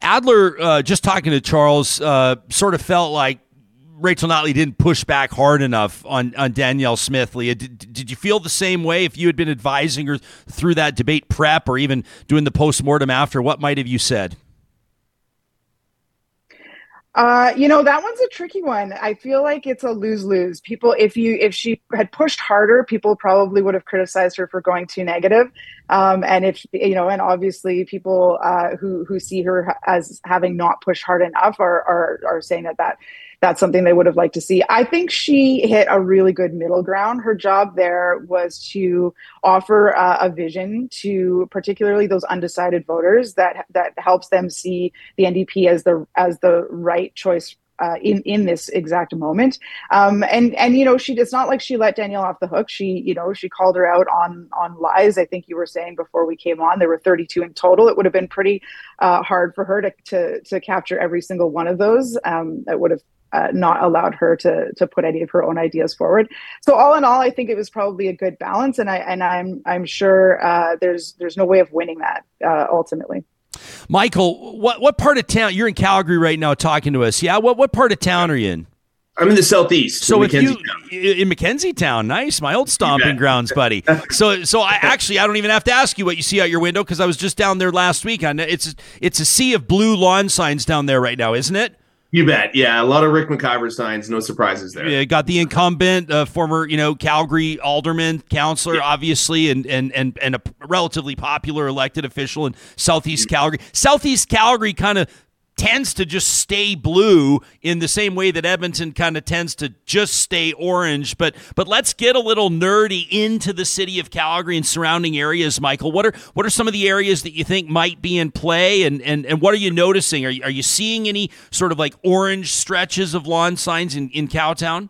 Adler, uh, just talking to Charles, uh, sort of felt like Rachel Notley didn't push back hard enough on, on Danielle Smith. Leah, did, did you feel the same way? If you had been advising her through that debate prep or even doing the postmortem after, what might have you said? Uh, you know, that one's a tricky one. I feel like it's a lose-lose. People, if you, if she had pushed harder, people probably would have criticized her for going too negative. Um, and if, you know, and obviously people uh, who, who see her as having not pushed hard enough are, are, are saying that that that's something they would have liked to see. I think she hit a really good middle ground. Her job there was to offer uh, a vision to particularly those undecided voters that that helps them see the N D P as the as the right choice Uh, in in this exact moment, um, and and you know she it's not like she let Danielle off the hook. She you know she called her out on on lies. I think you were saying before we came on there were thirty-two in total. It would have been pretty uh, hard for her to, to to capture every single one of those. Um, that would have uh, not allowed her to to put any of her own ideas forward. So all in all, I think it was probably a good balance, and I and I'm I'm sure uh, there's there's no way of winning that uh, ultimately. Michael, what, what part of town? You're in Calgary right now talking to us. Yeah, what what part of town are you in? I'm in the southeast. So in Mackenzie you, Town. In Mackenzie Town. Nice. My old stomping grounds, buddy. So so I actually, I don't even have to ask you what you see out your window, because I was just down there last week. It's, it's a sea of blue lawn signs down there right now, isn't it? You bet. Yeah, a lot of Rick McIver signs. No surprises there. Yeah, got the incumbent, uh, former, you know, Calgary alderman, councillor, yeah. obviously, and and and and a relatively popular elected official in Southeast Calgary. Southeast Calgary kind of tends to just stay blue in the same way that Edmonton kind of tends to just stay orange. But but let's get a little nerdy into the city of Calgary and surrounding areas, Michael. What are what are some of the areas that you think might be in play, and, and, and what are you noticing? Are you, are you seeing any sort of like orange stretches of lawn signs in, in Cowtown?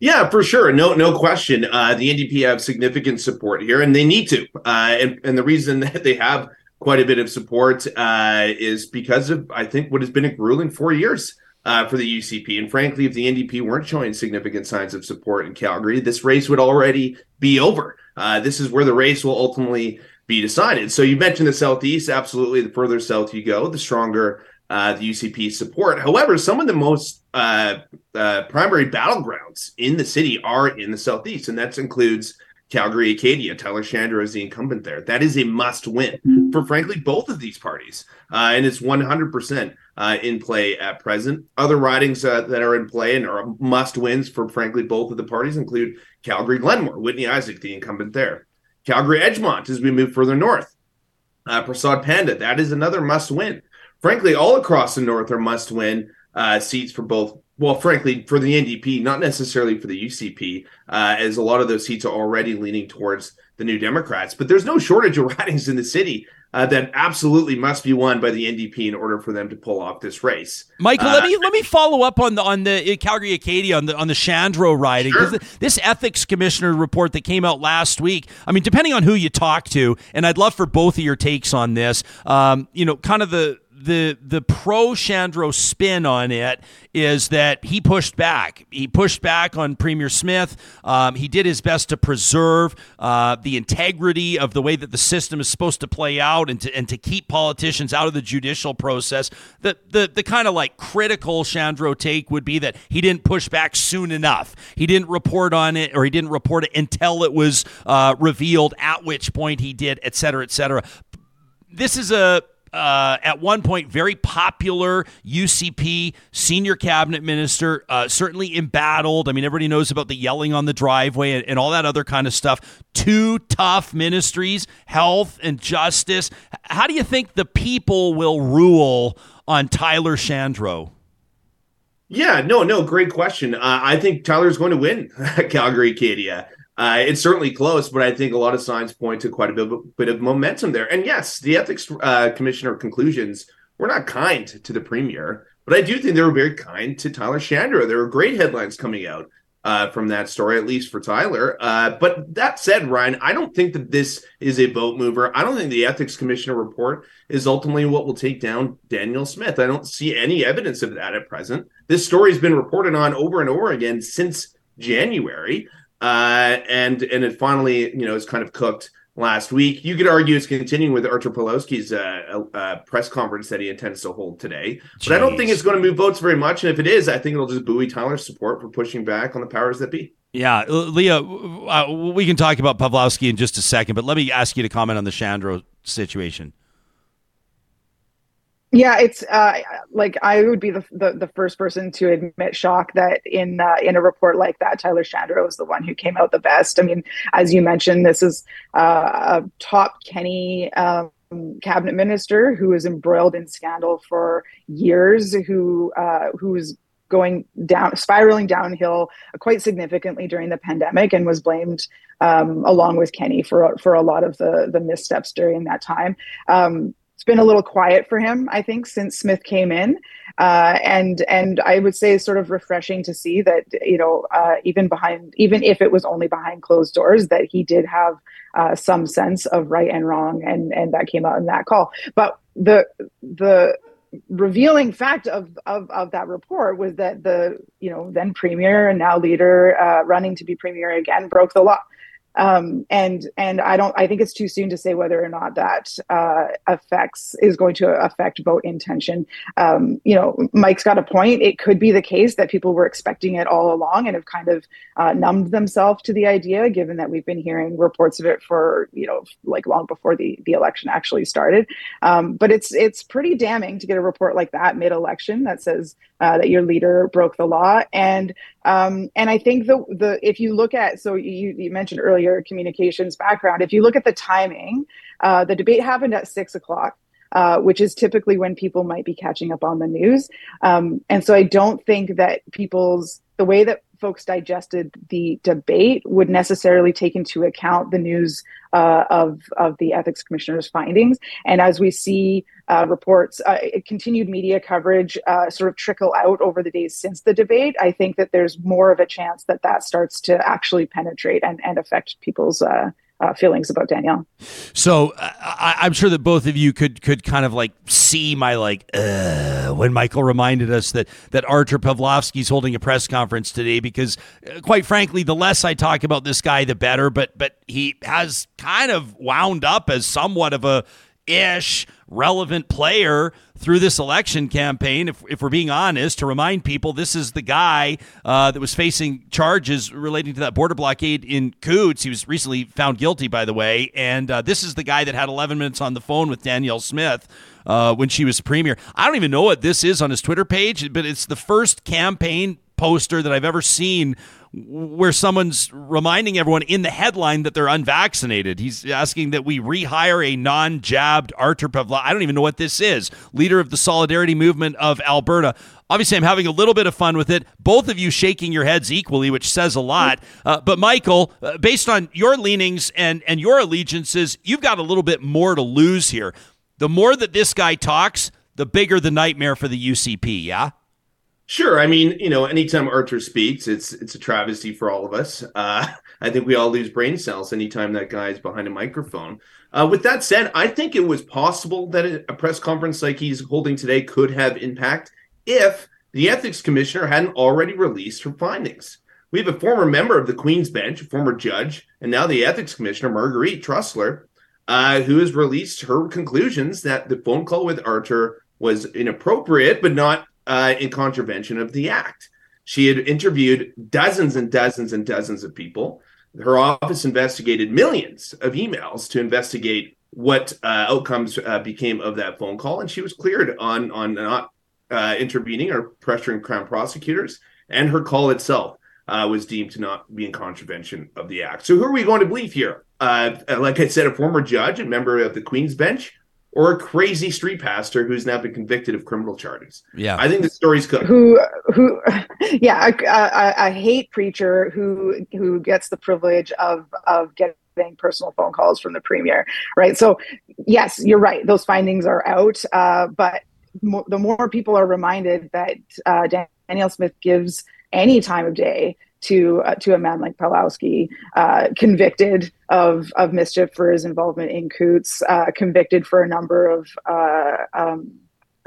Yeah, for sure. No, no question. Uh, the N D P have significant support here, and they need to. Uh, and, and the reason that they have quite a bit of support uh, is because of, I think, what has been a grueling four years uh, for the U C P. And frankly, if the N D P weren't showing significant signs of support in Calgary, this race would already be over. Uh, this is where the race will ultimately be decided. So you mentioned the Southeast. Absolutely, the further south you go, the stronger uh, the U C P support. However, some of the most uh, uh, primary battlegrounds in the city are in the Southeast, and that includes Calgary, Acadia. Tyler Shandro is the incumbent there. That is a must win for, frankly, both of these parties. Uh, and it's one hundred percent uh, in play at present. Other ridings uh, that are in play and are must wins for, frankly, both of the parties include Calgary, Glenmore, Whitney Isaac, the incumbent there. Calgary, Edgemont, as we move further north. Uh, Prasad Panda, that is another must win. Frankly, all across the north are must win uh, seats for both. Well, frankly, for the N D P, not necessarily for the U C P, uh, as a lot of those seats are already leaning towards the New Democrats. But there's no shortage of ridings in the city uh, that absolutely must be won by the N D P in order for them to pull off this race. Michael, uh, let me let me follow up on the on the Calgary Acadia on the on the Shandro riding. Sure. This ethics commissioner report that came out last week. I mean, depending on who you talk to, and I'd love for both of your takes on this. Um, you know, kind of the. The the pro Shandro spin on it is that he pushed back. He pushed back on Premier Smith. Um, he did his best to preserve uh, the integrity of the way that the system is supposed to play out, and to and to keep politicians out of the judicial process. The the the kind of like critical Shandro take would be that he didn't push back soon enough. He didn't report on it, or he didn't report it until it was uh, revealed. At which point he did, et cetera, et cetera. This is a Uh, at one point, very popular U C P senior cabinet minister, uh, certainly embattled. I mean, everybody knows about the yelling on the driveway and, and all that other kind of stuff. Two tough ministries, health and justice. How do you think the people will rule on Tyler Shandro? Yeah, no, no, great question. Uh, I think Tyler's going to win Calgary Acadia. Uh, it's certainly close, but I think a lot of signs point to quite a bit, bit of momentum there. And yes, the ethics uh, commissioner conclusions were not kind to the premier, but I do think they were very kind to Tyler Shandro. There were great headlines coming out uh, from that story, at least for Tyler. Uh, but that said, Ryan, I don't think that this is a boat mover. I don't think the ethics commissioner report is ultimately what will take down Danielle Smith. I don't see any evidence of that at present. This story has been reported on over and over again since January. Uh, and and it finally, you know, is kind of cooked last week. You could argue it's continuing with Artur Pawlowski's uh, uh, press conference that he intends to hold today. Jeez. But I don't think it's going to move votes very much. And if it is, I think it'll just buoy Tyler's support for pushing back on the powers that be. Yeah, Leah, uh, we can talk about Pawlowski in just a second, but let me ask you to comment on the Shandro situation. Yeah, it's uh, like I would be the, the the first person to admit shock that in uh, in a report like that, Tyler Shandro was the one who came out the best. I mean, as you mentioned, this is uh, a top Kenny um, cabinet minister who is embroiled in scandal for years, who uh, who's going down, spiraling downhill quite significantly during the pandemic, and was blamed um, along with Kenny for for a lot of the the missteps during that time. Um, It's been a little quiet for him, I think, since Smith came in, uh, and and I would say sort of refreshing to see that, you know, uh, even behind, even if it was only behind closed doors, that he did have uh, some sense of right and wrong, and and that came out in that call. But the the revealing fact of of of that report was that the you know then premier and now leader uh, running to be premier again broke the law. Um, and and I don't. I think it's too soon to say whether or not that uh, affects is going to affect vote intention. Um, you know, Mike's got a point. It could be the case that people were expecting it all along and have kind of uh, numbed themselves to the idea, given that we've been hearing reports of it for you know like long before the, the election actually started. Um, but it's it's pretty damning to get a report like that mid-election that says uh, that your leader broke the law. And um, and I think the the if you look at so you, you mentioned earlier. Communications background. If you look at the timing, uh, the debate happened at six o'clock. uh, which is typically when people might be catching up on the news. Um, and so I don't think that people's, the way that folks digested the debate would necessarily take into account the news uh, of of the ethics commissioner's findings. And as we see uh, reports, uh, continued media coverage uh, sort of trickle out over the days since the debate, I think that there's more of a chance that that starts to actually penetrate and, and affect people's uh, uh, feelings about Danielle. So uh, I, I'm sure that both of you could could kind of like see my like uh, when Michael reminded us that that Artur Pawlowski is holding a press conference today, because uh, quite frankly, the less I talk about this guy, the better. But but he has kind of wound up as somewhat of a ish relevant player through this election campaign, if if we're being honest, to remind people this is the guy uh, that was facing charges relating to that border blockade in Coots. He was recently found guilty, by the way, and uh, this is the guy that had eleven minutes on the phone with Danielle Smith uh, when she was premier. I don't even know what this is on his Twitter page, but it's the first campaign poster that I've ever seen where someone's reminding everyone in the headline that they're unvaccinated. He's asking that we rehire a non-jabbed Artur Pawlowski. I don't even know what this is. Leader of the Solidarity Movement of Alberta. Obviously, I'm having a little bit of fun with it. Both of you shaking your heads equally, which says a lot. Uh, but Michael, uh, based on your leanings and, and your allegiances, you've got a little bit more to lose here. The more that this guy talks, the bigger the nightmare for the U C P, yeah? Sure. I mean, you know, anytime Artur speaks, it's it's a travesty for all of us. Uh, I think we all lose brain cells anytime that guy is behind a microphone. Uh, with that said, I think it was possible that a press conference like he's holding today could have impact if the ethics commissioner hadn't already released her findings. We have a former member of the Queen's Bench, a former judge, and now the ethics commissioner, Marguerite Trusler, uh, who has released her conclusions that the phone call with Artur was inappropriate, but not Uh, in contravention of the act. She had interviewed dozens and dozens and dozens of people. Her office investigated millions of emails to investigate what uh, outcomes uh, became of that phone call, and she was cleared on on not uh, intervening or pressuring Crown prosecutors, and her call itself uh, was deemed to not be in contravention of the act. So who are we going to believe here? Uh, like I said, a former judge, a member of the Queen's Bench, or a crazy street pastor who's now been convicted of criminal charges? Yeah, I think the story's cooked. Who, who, yeah, I, I, I hate preacher who who gets the privilege of of getting personal phone calls from the premier, right? So, yes, you're right; those findings are out. Uh, but mo- the more people are reminded that uh, Danielle Smith gives any time of day to uh, to a man like Pawlowski, uh, convicted of of mischief for his involvement in Coots, uh, convicted for a number of uh, um,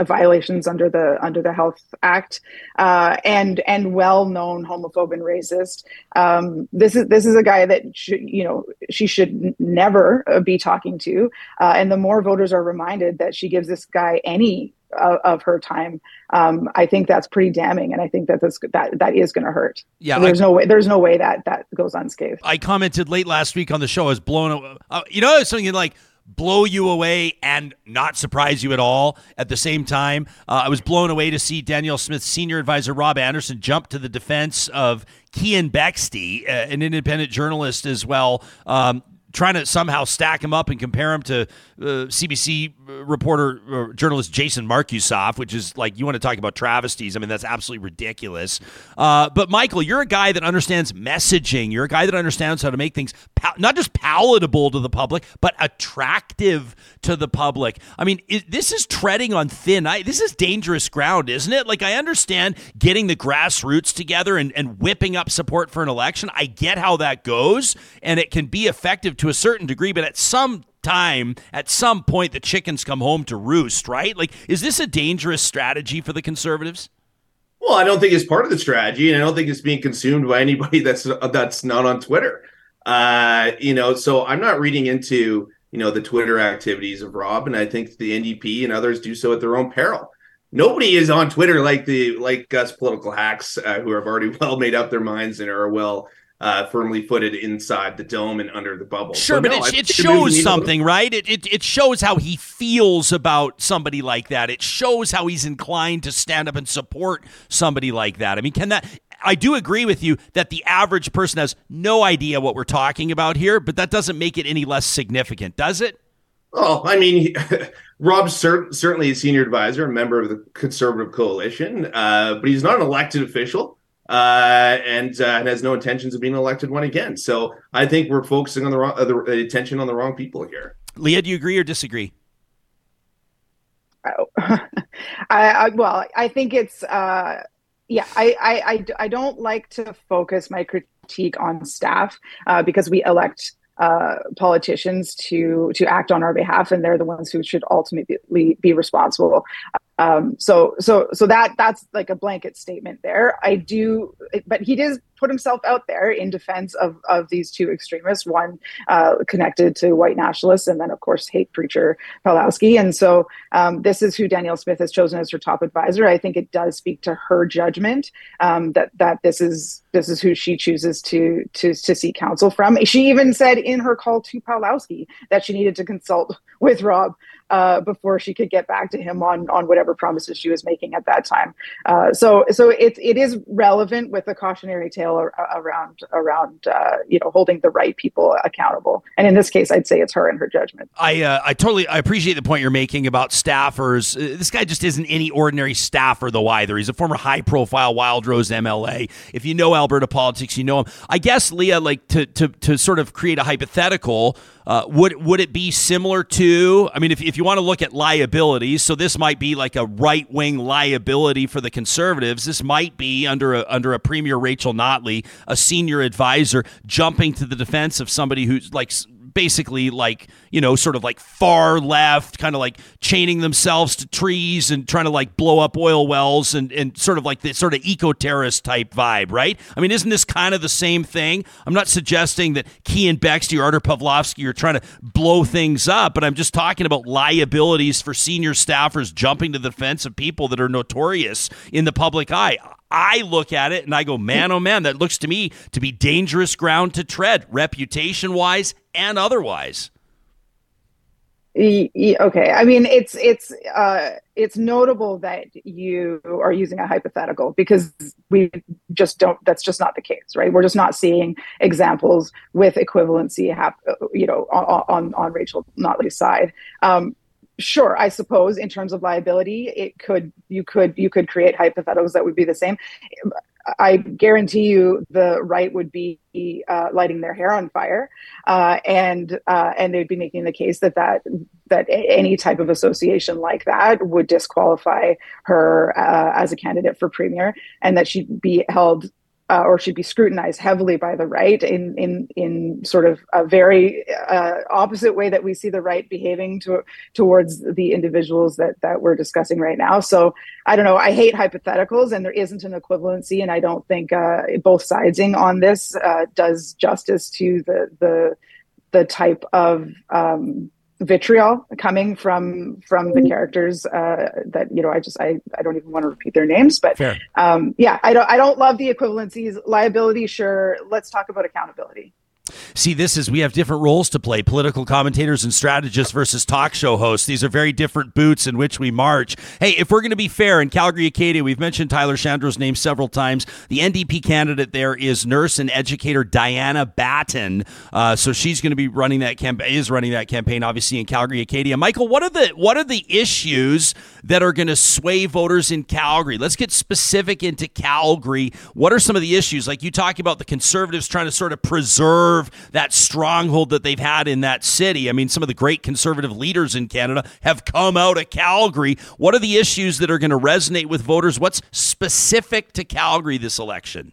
violations under the under the Health Act, uh, and and well known homophobe and racist. Um, this is this is a guy that should, you know she should never be talking to. Uh, and the more voters are reminded that she gives this guy any Of, of her time, um, I think that's pretty damning, and I think that this, that that is going to hurt. Yeah, there's I, no way. There's no way that that goes unscathed. I commented late last week on the show. I was blown. Uh, you know, something like blow you away and not surprise you at all at the same time. Uh, I was blown away to see Danielle Smith's senior advisor Rob Anderson jump to the defense of Kian Bexty, uh, an independent journalist as well. Um, trying to somehow stack him up and compare him to uh, C B C reporter or journalist Jason Markusov, which is like, you want to talk about travesties. I mean, that's absolutely ridiculous. Uh, but Michael, you're a guy that understands messaging. You're a guy that understands how to make things pal- not just palatable to the public, but attractive to the public. I mean, is, this is treading on thin ice. This is dangerous ground, isn't it? Like, I understand getting the grassroots together and, and whipping up support for an election. I get how that goes, and it can be effective to a certain degree, but at some time, at some point, the chickens come home to roost, right? Like, is this a dangerous strategy for the Conservatives? Well, I don't think it's part of the strategy, and I don't think it's being consumed by anybody that's that's not on Twitter. Uh, you know, so I'm not reading into, you know, the Twitter activities of Rob, and I think the N D P and others do so at their own peril. Nobody is on Twitter like the like us political hacks uh, who have already well made up their minds and are well Uh, firmly footed inside the dome and under the bubble. Sure, so, but no, it, it shows something, right? It, it it shows how he feels about somebody like that. It shows how he's inclined to stand up and support somebody like that. I mean, can that... I do agree with you that the average person has no idea what we're talking about here, but that doesn't make it any less significant, does it? Oh, I mean, Rob's cer- certainly a senior advisor, a member of the Conservative coalition, uh, but he's not an elected official uh, and, uh, and has no intentions of being an elected one again. So I think we're focusing on the wrong, uh, the attention on the wrong people here. Leah, do you agree or disagree? Oh. I, I, well, I think it's, uh, yeah, I, I, I, I don't like to focus my critique on staff uh, because we elect Uh, politicians to to act on our behalf, and they're the ones who should ultimately be responsible. Um, so so so that that's like a blanket statement there. I do, but he did put himself out there in defense of of these two extremists, one uh, connected to white nationalists, and then of course hate preacher Pawlowski. And so um, this is who Danielle Smith has chosen as her top advisor. I think it does speak to her judgment um, that that this is this is who she chooses to to to seek counsel from. She even said in her call to Pawlowski that she needed to consult with Rob uh, before she could get back to him on on whatever promises she was making at that time. Uh, so so it it is relevant with a cautionary tale ar- around around uh, you know, holding the right people accountable. And in this case, I'd say it's her and her judgment. I uh, I totally I appreciate the point you're making about staffers. Uh, this guy just isn't any ordinary staffer though either. He's a former high profile Wild Rose M L A. If you know Alberta politics, you know him. I guess, Leah, like to to to sort of create a hypothetical. Uh, would would it be similar to, I mean, if if you want to look at liabilities, so this might be like a right-wing liability for the Conservatives. This might be, under a, under a Premier Rachel Notley, a senior advisor jumping to the defense of somebody who's like basically like, you know, sort of like far left, kind of like chaining themselves to trees and trying to like blow up oil wells and, and sort of like this sort of eco-terrorist type vibe, right? I mean, isn't this kind of the same thing? I'm not suggesting that Kian Bexty or Artur Pawlowski are trying to blow things up, but I'm just talking about liabilities for senior staffers jumping to the defense of people that are notorious in the public eye. I look at it and I go, man, oh man, that looks to me to be dangerous ground to tread, reputation-wise and otherwise. Okay. I mean, it's it's uh, it's notable that you are using a hypothetical because we just don't. That's just not the case, right? We're just not seeing examples with equivalency, hap- you know, on on, on Rachel Notley's side. Um, Sure, I suppose in terms of liability, it could you could you could create hypotheticals that would be the same. I guarantee you, the right would be uh, lighting their hair on fire, uh, and uh, and they'd be making the case that that that any type of association like that would disqualify her uh, as a candidate for premier, and that she'd be held. Uh, or should be scrutinized heavily by the right in in in sort of a very uh, opposite way that we see the right behaving to, towards the individuals that that we're discussing right now. So I don't know. I hate hypotheticals, and there isn't an equivalency, and I don't think uh, both sidesing on this uh, does justice to the the the type of um, vitriol coming from from the characters uh that you know I just I I don't even want to repeat their names, but Fair. um yeah I don't I don't love the equivalencies. Liability, sure. Let's talk about accountability. See, this is, we have different roles to play, political commentators and strategists versus talk show hosts. These are very different boots in which we march. Hey, if we're going to be fair in Calgary, Acadia, we've mentioned Tyler Shandro's name several times. The N D P candidate there is nurse and educator Diana Batten. Uh, so she's going to be running that campaign, is running that campaign, obviously, in Calgary, Acadia. Michael, what are the, what are the issues that are going to sway voters in Calgary? Let's get specific into Calgary. What are some of the issues? Like you talk about the Conservatives trying to sort of preserve that stronghold that they've had in that city. I mean, some of the great Conservative leaders in Canada have come out of Calgary. What are the issues that are going to resonate with voters? What's specific to Calgary this election?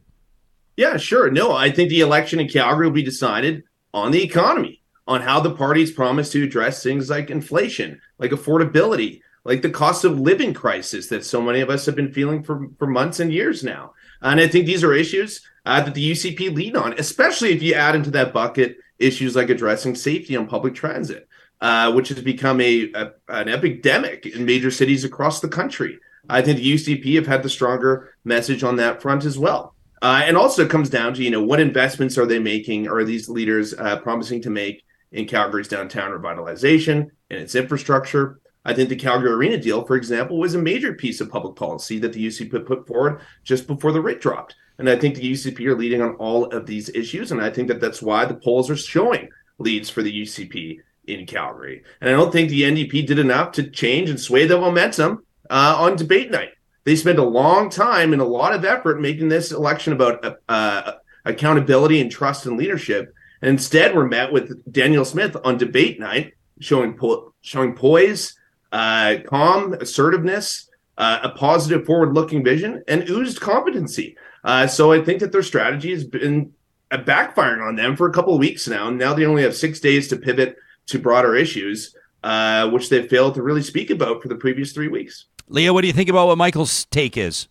Yeah, sure. No, I think the election in Calgary will be decided on the economy, on how the parties promise to address things like inflation, like affordability, like the cost of living crisis that so many of us have been feeling for, for months and years now. And I think these are issues uh, that the U C P lead on, especially if you add into that bucket issues like addressing safety on public transit, uh, which has become a, a an epidemic in major cities across the country. I think the U C P have had the stronger message on that front as well. Uh, and also it comes down to, you know, what investments are they making, or are these leaders uh, promising to make in Calgary's downtown revitalization and its infrastructure? I think the Calgary Arena deal, for example, was a major piece of public policy that the U C P put forward just before the writ dropped. And I think the U C P are leading on all of these issues. And I think that that's why the polls are showing leads for the U C P in Calgary. And I don't think the N D P did enough to change and sway the momentum uh, on debate night. They spent a long time and a lot of effort making this election about uh, accountability and trust and leadership. And instead, we're met with Danielle Smith on debate night, showing po- showing poise, uh, calm, assertiveness, uh, a positive forward-looking vision, and oozed competency. Uh, so I think that their strategy has been uh, backfiring on them for a couple of weeks now. Now they only have six days to pivot to broader issues, uh, which they failed to really speak about for the previous three weeks. Leah, what do you think about what Michael's take is?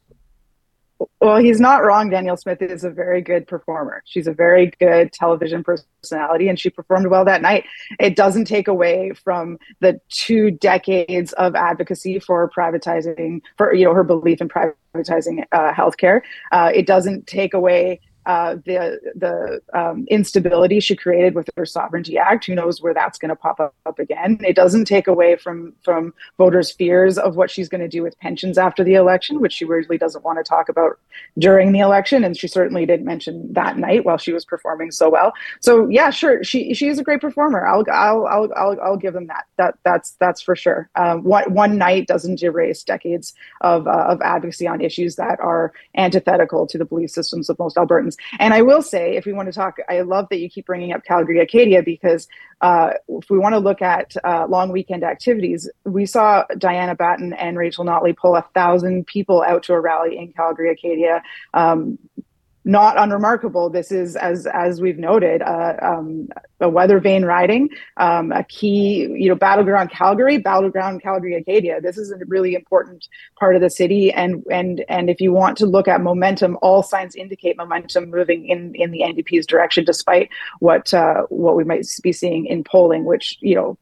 Well, he's not wrong. Danielle Smith is a very good performer. She's a very good television personality, and she performed well that night. It doesn't take away from the two decades of advocacy for privatizing, for, you know, her belief in privatizing uh, healthcare. Uh, it doesn't take away uh, the the um, instability she created with her Sovereignty Act. Who knows where that's going to pop up, up again? It doesn't take away from from voters' fears of what she's going to do with pensions after the election, which she really doesn't want to talk about during the election. And she certainly didn't mention that night while she was performing so well. So yeah, sure, she she is a great performer. I'll I'll I'll I'll, I'll give them that. That that's that's for sure. Um, one one night doesn't erase decades of uh, of advocacy on issues that are antithetical to the belief systems of most Albertans. And I will say, if we want to talk, I love that you keep bringing up Calgary Acadia, because uh, if we want to look at uh, long weekend activities, we saw Diana Batten and Rachel Notley pull a thousand people out to a rally in Calgary Acadia. Um, not unremarkable. This is, as as we've noted, uh, um, a weather vane riding, um, a key, you know, battleground Calgary, battleground Calgary Acadia. This is a really important part of the city, and and and if you want to look at momentum, all signs indicate momentum moving in, in the N D P's direction, despite what uh, what we might be seeing in polling, which, you know,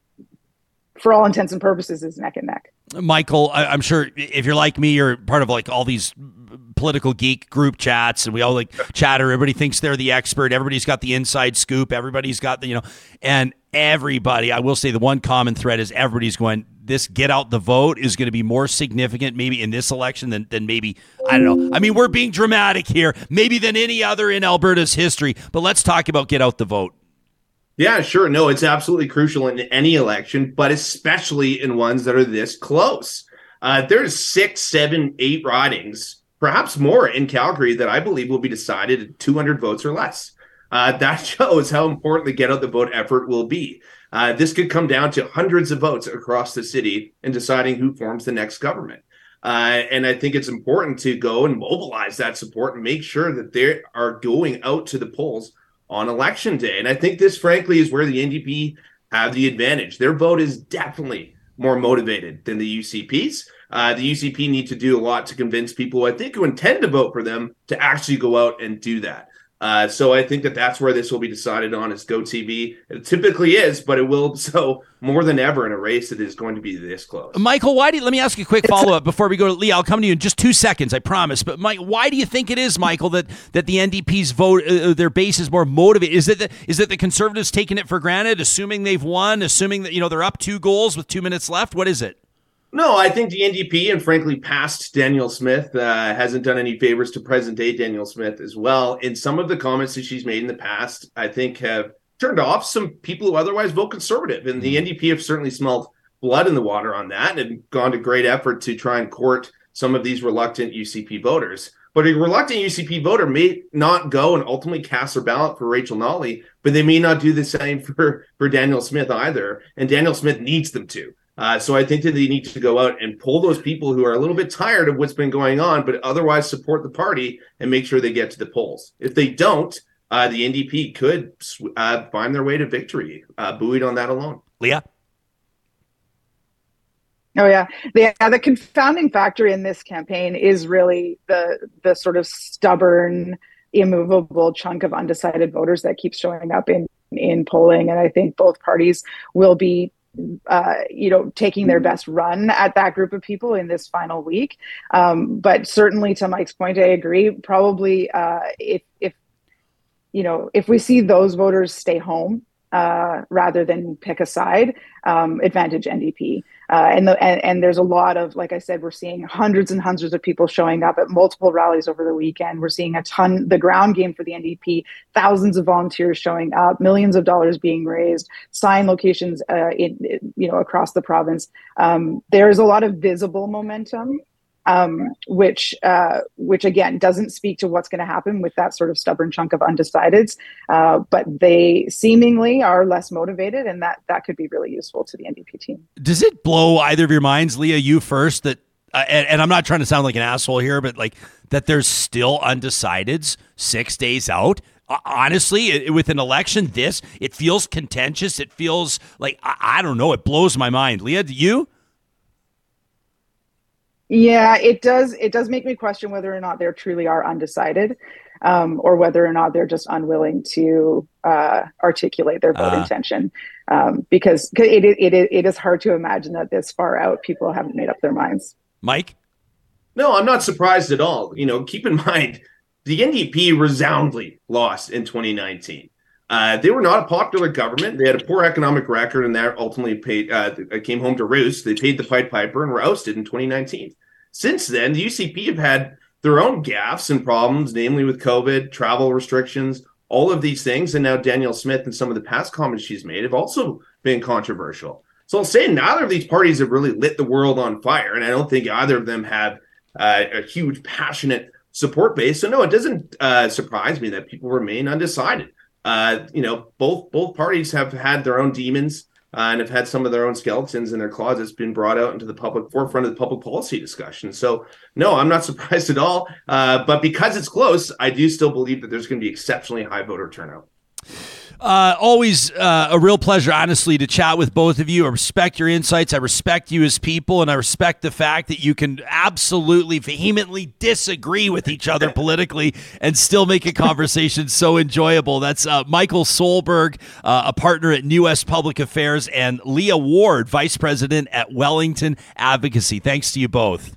for all intents and purposes, is neck and neck. Michael, I, I'm sure if you're like me, you're part of like all these political geek group chats, and we all like chatter. Everybody thinks they're the expert. Everybody's got the inside scoop. Everybody's got the, you know, and everybody, I will say the one common thread is everybody's going, this get out the vote is going to be more significant maybe in this election than, than maybe, I don't know. I mean, we're being dramatic here, maybe than any other in Alberta's history, but let's talk about get out the vote. Yeah, sure. No, it's absolutely crucial in any election, but especially in ones that are this close. Uh, there's six, seven, eight ridings, perhaps more, in Calgary that I believe will be decided at two hundred votes or less. Uh, that shows how important the get out the vote effort will be. Uh, this could come down to hundreds of votes across the city in deciding who forms the next government. Uh, and I think it's important to go and mobilize that support and make sure that they are going out to the polls on election day. And I think this, frankly, is where the N D P have the advantage. Their vote is definitely more motivated than the U C P's. Uh, the U C P need to do a lot to convince people, I think, who intend to vote for them to actually go out and do that. Uh, so I think that that's where this will be decided on, is GoTV. It typically is, but it will so more than ever in a race that is going to be this close. Michael, why do you, let me ask you a quick follow-up before we go to Lee. I'll come to you in just two seconds, I promise. But Mike, why do you think it is, Michael, that, that the N D P's vote, uh, their base is more motivated? Is it the, is it the Conservatives taking it for granted, assuming they've won, assuming that, you know, they're up two goals with two minutes left? What is it? No, I think the N D P, and frankly past Danielle Smith, uh, hasn't done any favors to present-day Danielle Smith as well. And some of the comments that she's made in the past, I think, have turned off some people who otherwise vote Conservative. And the N D P have certainly smelled blood in the water on that, and have gone to great effort to try and court some of these reluctant U C P voters. But a reluctant U C P voter may not go and ultimately cast their ballot for Rachel Notley, but they may not do the same for, for Danielle Smith either. And Danielle Smith needs them to. Uh, so I think that they need to go out and pull those people who are a little bit tired of what's been going on, but otherwise support the party, and make sure they get to the polls. If they don't, uh, the N D P could uh, find their way to victory, uh, buoyed on that alone. Leah? Oh, yeah. The, uh, the confounding factor in this campaign is really the the sort of stubborn, immovable chunk of undecided voters that keeps showing up in, in polling. And I think both parties will be Uh, you know, taking their best run at that group of people in this final week. Um, but certainly, to Mike's point, I agree. Probably, uh, if if you know, if we see those voters stay home uh, rather than pick a side, um, advantage N D P. Uh, and, the, and and there's a lot of, like I said, we're seeing hundreds and hundreds of people showing up at multiple rallies over the weekend. We're seeing a ton, the ground game for the N D P, thousands of volunteers showing up, millions of dollars being raised, sign locations, uh, in, in, you know, across the province. Um, there's a lot of visible momentum, um, which, uh, which again, doesn't speak to what's going to happen with that sort of stubborn chunk of undecideds. Uh, but they seemingly are less motivated, and that, that could be really useful to the N D P team. Does it blow either of your minds, Leah, you first, that, uh, and, and I'm not trying to sound like an asshole here, but like that there's still undecideds six days out? Honestly, it, with an election, this, it feels contentious. It feels like, I, I don't know, it blows my mind. Leah, do you? Yeah, it does. It does make me question whether or not they truly are undecided, um, or whether or not they're just unwilling to uh, articulate their vote uh. intention. Um, because it, it it it is hard to imagine that this far out, people haven't made up their minds. Mike? No, I'm not surprised at all. You know, keep in mind, the N D P resoundingly lost in twenty nineteen. Uh, they were not a popular government. They had a poor economic record, and that ultimately paid, uh, came home to roost. They paid the Pied Piper and were ousted in twenty nineteen. Since then, the U C P have had their own gaffes and problems, namely with COVID, travel restrictions, all of these things. And now Danielle Smith and some of the past comments she's made have also been controversial. So I'll say neither of these parties have really lit the world on fire, and I don't think either of them have uh, a huge, passionate support base. So no, it doesn't uh, surprise me that people remain undecided. Uh, you know, both both parties have had their own demons uh, and have had some of their own skeletons in their closets been brought out into the public forefront of the public policy discussion. So, no, I'm not surprised at all. Uh, but because it's close, I do still believe that there's going to be exceptionally high voter turnout. Uh, always uh, a real pleasure, honestly, to chat with both of you. I respect your insights. I respect you as people, and I respect the fact that you can absolutely vehemently disagree with each other politically and still make a conversation so enjoyable. That's uh, Michael Solberg, uh, a partner at New West Public Affairs, and Leah Ward, vice president at Wellington Advocacy. Thanks to you both.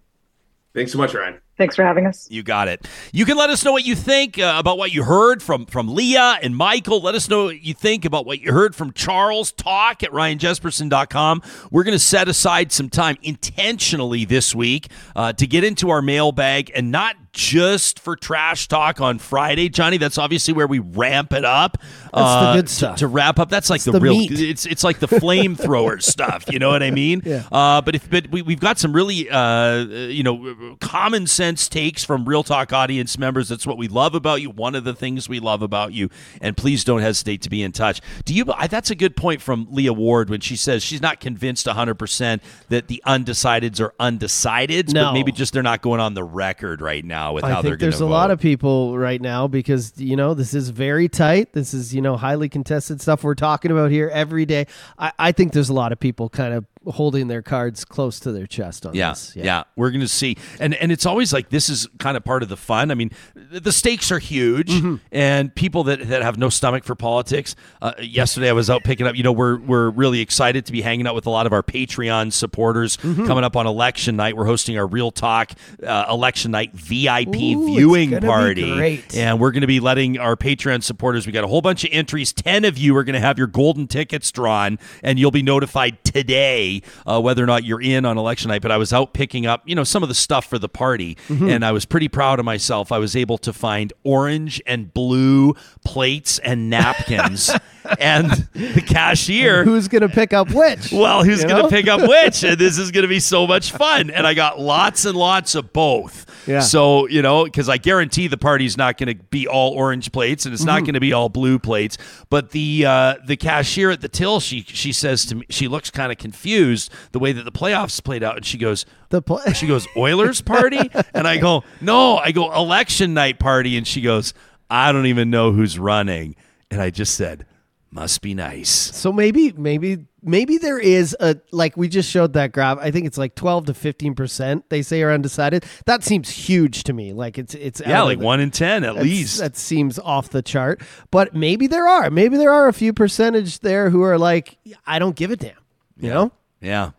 Thanks so much, Ryan. Thanks for having us. You got it. You can let us know what you think uh, about what you heard from, from Leah and Michael. Let us know what you think about what you heard from Charles. Talk at ryan jespersen dot com. We're going to set aside some time intentionally this week uh, to get into our mailbag, and not just for trash talk on Friday. Johnny, that's obviously where we ramp it up. That's uh, the good stuff. To, to wrap up, that's like the, the real, meat. it's it's like the flamethrower stuff, you know what I mean? Yeah. Uh, but if but we, we've got some really, uh, you know, common sense takes from Real Talk audience members. That's what we love about you. One of the things we love about you. And please don't hesitate to be in touch. Do you? I, that's a good point from Leah Ward when she says she's not convinced one hundred percent that the undecideds are undecideds, no. But maybe just they're not going on the record right now. With I how think there's vote. A lot of people right now, because, you know, this is very tight. This is, you know, highly contested stuff we're talking about here every day. I, I think there's a lot of people kind of holding their cards close to their chest on yeah, this. Yeah, yeah. We're going to see. And and it's always like this is kind of part of the fun. I mean, the stakes are huge, mm-hmm. and people that, that have no stomach for politics. Uh, yesterday, I was out picking up, you know, we're we're really excited to be hanging out with a lot of our Patreon supporters mm-hmm. coming up on election night. We're hosting our Real Talk uh, election night V I P Ooh, viewing party. And we're going to be letting our Patreon supporters, we got a whole bunch of entries. ten of you are going to have your golden tickets drawn, and you'll be notified today Uh, whether or not you're in on election night. But I was out picking up, you know, some of the stuff for the party, mm-hmm. and I was pretty proud of myself. I was able to find orange and blue plates and napkins, and the cashier. And who's going to pick up which? Well, who's going to pick up which? And this is going to be so much fun. And I got lots and lots of both. Yeah. So, you know, because I guarantee the party's not going to be all orange plates, and it's mm-hmm. not going to be all blue plates. But the uh, the cashier at the till, she she says to me, she looks kind of confused the way that the playoffs played out, and she goes, "The play- she goes Oilers party," and I go, "No, I go election night party," and she goes, "I don't even know who's running," and I just said, "Must be nice." So maybe, maybe, maybe there is a like we just showed that graph. I think it's like twelve to fifteen percent they say are undecided. That seems huge to me. Like it's it's yeah, like the, one in ten at least. That seems off the chart. But maybe there are, maybe there are a few percentage there who are like, I don't give a damn, you yeah. know. Yeah.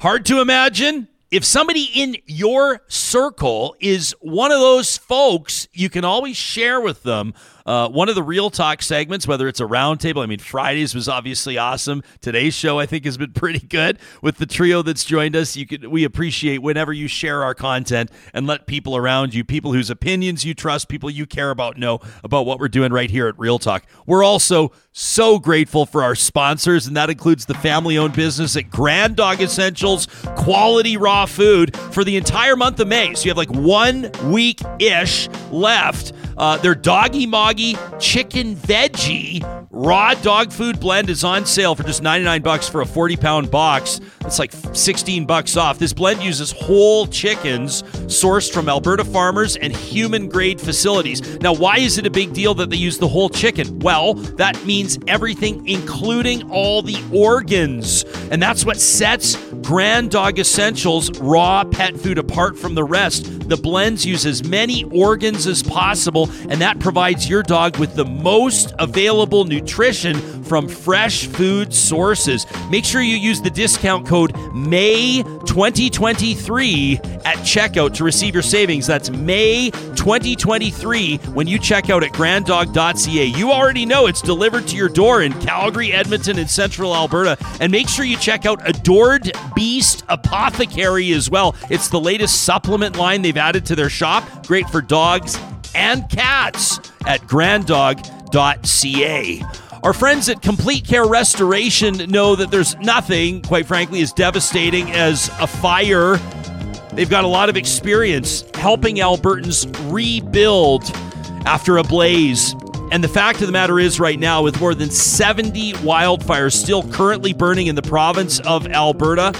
Hard to imagine. If somebody in your circle is one of those folks, you can always share with them Uh, one of the Real Talk segments, whether it's a roundtable, I mean, Fridays was obviously awesome. Today's show, I think, has been pretty good with the trio that's joined us. You could, we appreciate whenever you share our content and let people around you, people whose opinions you trust, people you care about, know about what we're doing right here at Real Talk. We're also so grateful for our sponsors, and that includes the family-owned business at Grand Dog Essentials, quality raw food for the entire month of May. So you have like one week-ish left. Uh, their Doggy Moggy Chicken Veggie Raw Dog Food Blend is on sale for just ninety-nine bucks for a forty-pound box. That's like sixteen bucks off. This blend uses whole chickens sourced from Alberta farmers and human-grade facilities. Now, why is it a big deal that they use the whole chicken? Well, that means everything, including all the organs. And that's what sets Grand Dog Essentials raw pet food apart from the rest. The blends use as many organs as possible, and that provides your dog with the most available nutrition from fresh food sources. Make sure you use the discount code May twenty twenty-three at checkout to receive your savings. That's May twenty twenty-three when you check out at grand dog dot c a. You already know it's delivered to your door in Calgary, Edmonton, and Central Alberta. And make sure you check out Adored Beast Apothecary as well. It's the latest supplement line they've added to their shop. Great for dogs and cats at grand dog dot c a. Our friends at Complete Care Restoration know that there's nothing, quite frankly, as devastating as a fire. They've got a lot of experience helping Albertans rebuild after a blaze. And the fact of the matter is right now, with more than seventy wildfires still currently burning in the province of Alberta,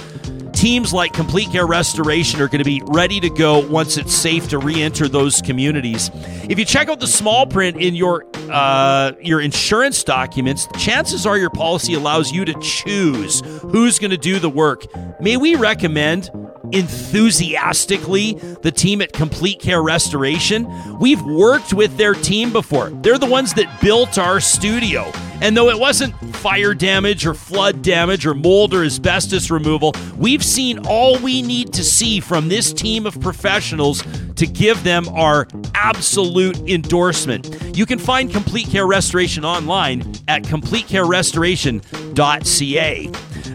teams like Complete Care Restoration are going to be ready to go once it's safe to re-enter those communities. If you check out the small print in your uh, your insurance documents, chances are your policy allows you to choose who's going to do the work. May we recommend enthusiastically the team at Complete Care Restoration? We've worked with their team before. They're the ones that built our studio. And though it wasn't fire damage or flood damage or mold or asbestos removal, we've seen all we need to see from this team of professionals to give them our absolute endorsement. You can find Complete Care Restoration online at complete care restoration dot c a.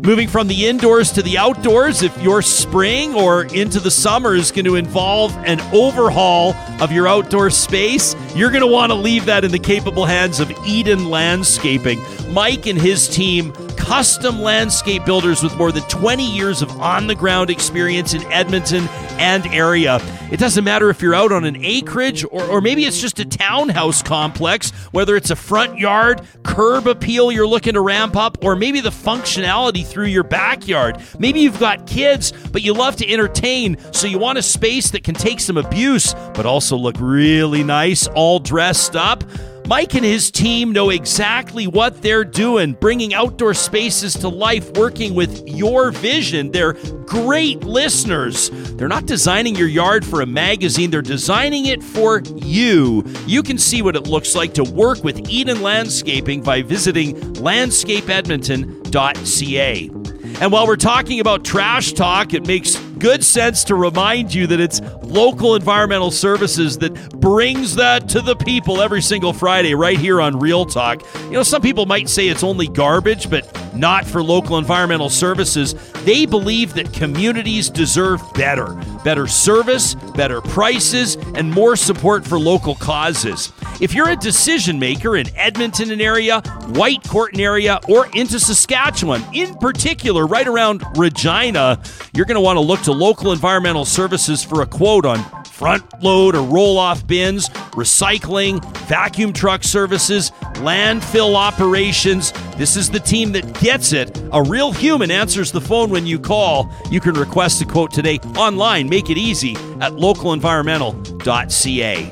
Moving from the indoors to the outdoors, if your spring or into the summer is going to involve an overhaul of your outdoor space, you're going to want to leave that in the capable hands of Eden Landscaping. Mike and his team, custom landscape builders with more than twenty years of on-the-ground experience in Edmonton and area. It doesn't matter if you're out on an acreage or, or maybe it's just a townhouse complex, whether it's a front yard, curb appeal you're looking to ramp up, or maybe the functionality through your backyard. Maybe you've got kids, but you love to entertain, so you want a space that can take some abuse, but also look really nice, all dressed up. Mike and his team know exactly what they're doing, bringing outdoor spaces to life, working with your vision. They're great listeners. They're not designing your yard for a magazine. They're designing it for you. You can see what it looks like to work with Eden Landscaping by visiting landscape edmonton dot c a. And while we're talking about trash talk, it makes good sense to remind you that it's Local Environmental Services that brings that to the people every single Friday right here on Real Talk. You know, some people might say it's only garbage, but not for Local Environmental Services. They believe that communities deserve better. Better service, better prices, and more support for local causes. If you're a decision maker in Edmonton and area, Whitecourt area, or into Saskatchewan, in particular right around Regina, you're going to want to look to Local Environmental Services for a quote on front load or roll-off bins, recycling, vacuum truck services, landfill operations. This is the team that gets it. A real human answers the phone when you call. You can request a quote today online. Make it easy at local environmental dot c a.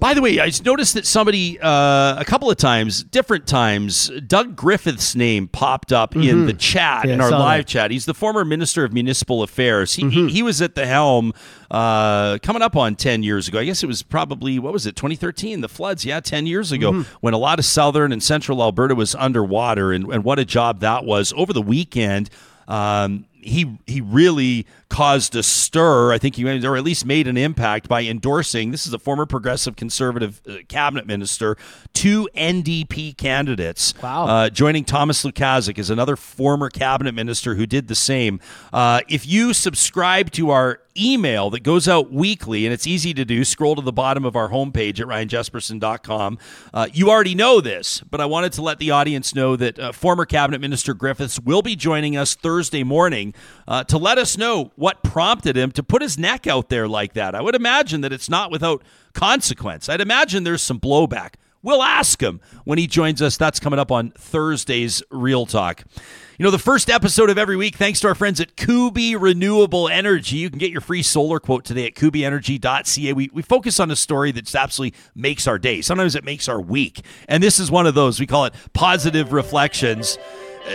By the way, I noticed that somebody, uh, a couple of times, different times, Doug Griffith's name popped up mm-hmm. in the chat, yeah, in our live that. chat. He's the former Minister of Municipal Affairs. He mm-hmm. he, he was at the helm uh, coming up on ten years ago. I guess it was probably, what was it, twenty thirteen, the floods. Yeah, ten years ago, mm-hmm. when a lot of southern and central Alberta was underwater, and, and what a job that was. Over the weekend, Um, he he really caused a stir. I think he or at least made an impact by endorsing, this is a former progressive conservative uh, cabinet minister, two N D P candidates. Wow. Uh, joining Thomas Lukaszek is another former cabinet minister who did the same. Uh, if you subscribe to our email that goes out weekly, and it's easy to do, scroll to the bottom of our homepage at ryan jespersen dot com. Uh, you already know this, but I wanted to let the audience know that uh, former cabinet minister Griffiths will be joining us Thursday morning uh, to let us know what prompted him to put his neck out there like that. I would imagine that it's not without consequence. I'd imagine there's some blowback. We'll ask him when he joins us. That's coming up on Thursday's Real Talk. You know, the first episode of every week, thanks to our friends at Kuby Renewable Energy. You can get your free solar quote today at kuby energy dot c a. We, we focus on a story that absolutely makes our day. Sometimes it makes our week. And this is one of those. We call it Positive Reflections.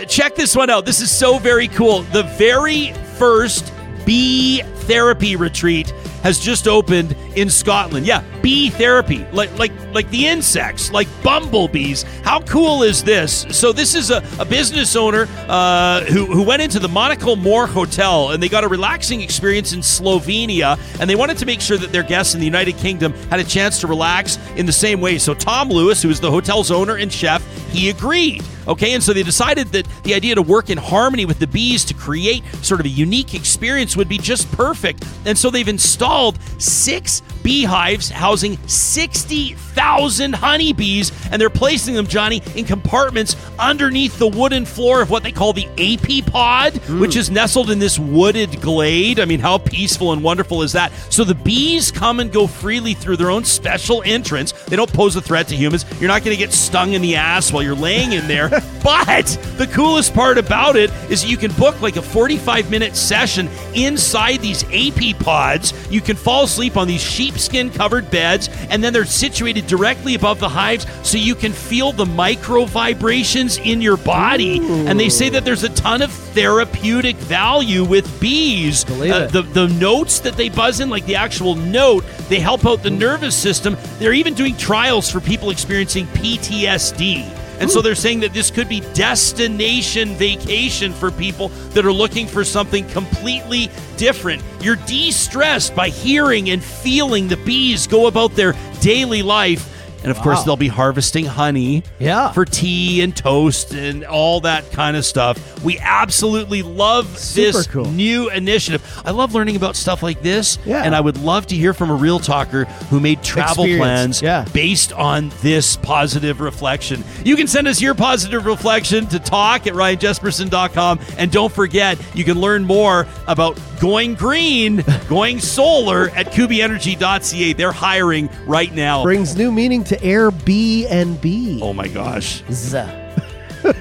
Check this one out. This is so very cool. The very first bee therapy retreat has just opened in Scotland. Yeah, bee therapy, like like like the insects, like bumblebees. How cool is this? So this is a, a business owner uh, who, who went into the Monaco Moor Hotel, and they got a relaxing experience in Slovenia, and they wanted to make sure that their guests in the United Kingdom had a chance to relax in the same way. So Tom Lewis, who is the hotel's owner and chef, he agreed. Okay, and so they decided that the idea to work in harmony with the bees to create sort of a unique experience would be just perfect. And so they've installed six beehives housing sixty thousand honeybees, and they're placing them, Johnny, in compartments underneath the wooden floor of what they call the A P pod, mm. which is nestled in this wooded glade. I mean, how peaceful and wonderful is that? So the bees come and go freely through their own special entrance. They don't pose a threat to humans. You're not going to get stung in the ass while you're laying in there. But the coolest part about it is you can book like a forty-five minute session inside these A P pods. You can fall asleep on these sheepskin covered beds, and then they're situated directly above the hives so you can feel the micro vibrations in your body. Ooh. And they say that there's a ton of therapeutic value with bees. Uh, the, the notes that they buzz in, like the actual note, they help out the nervous system. They're even doing trials for people experiencing P T S D. And so they're saying that this could be destination vacation for people that are looking for something completely different. You're de-stressed by hearing and feeling the bees go about their daily life. And of wow. course, they'll be harvesting honey yeah. for tea and toast and all that kind of stuff. We absolutely love Super this cool. new initiative. I love learning about stuff like this. Yeah. And I would love to hear from a real talker who made travel Experience. plans yeah. based on this positive reflection. You can send us your positive reflection to talk at ryan jespersen dot com. And don't forget, you can learn more about going green, going solar at kuby energy dot c a. They're hiring right now. Brings new meaning to Airbnb. Oh my gosh.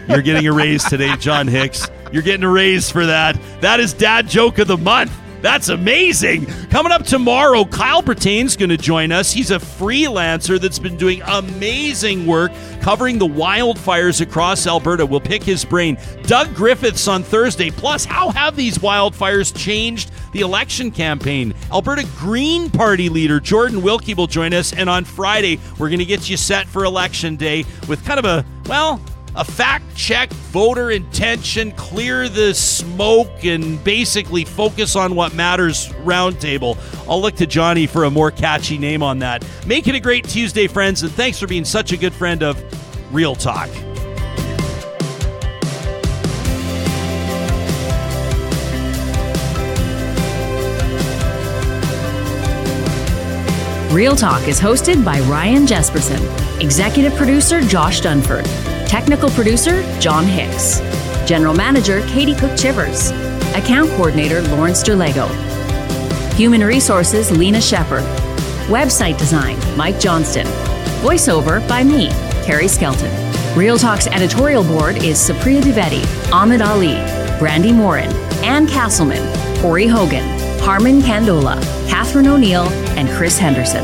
You're getting a raise today, John Hicks. You're getting a raise for that. That is Dad Joke of the Month. That's amazing. Coming up tomorrow, Kyle Bertain's going to join us. He's a freelancer that's been doing amazing work covering the wildfires across Alberta. We'll pick his brain. Doug Griffiths on Thursday. Plus, how have these wildfires changed the election campaign? Alberta Green Party leader Jordan Wilkie will join us. And on Friday, we're going to get you set for Election Day with kind of a, well... a fact-check, voter intention, clear the smoke, and basically focus on what matters roundtable. I'll look to Johnny for a more catchy name on that. Make it a great Tuesday, friends, and thanks for being such a good friend of Real Talk. Real Talk is hosted by Ryan Jespersen, executive producer Josh Dunford, technical producer John Hicks, general manager Katie Cook-Chivers, account coordinator Lawrence Derlego, human resources Lena Shepard, website design Mike Johnston, voiceover by me, Carrie Skelton. Real Talk's editorial board is Supriya Dwivedi, Ahmed Ali, Brandy Morin, Ann Castleman, Corey Hogan, Harman Kandola, Catherine O'Neill, and Chris Henderson.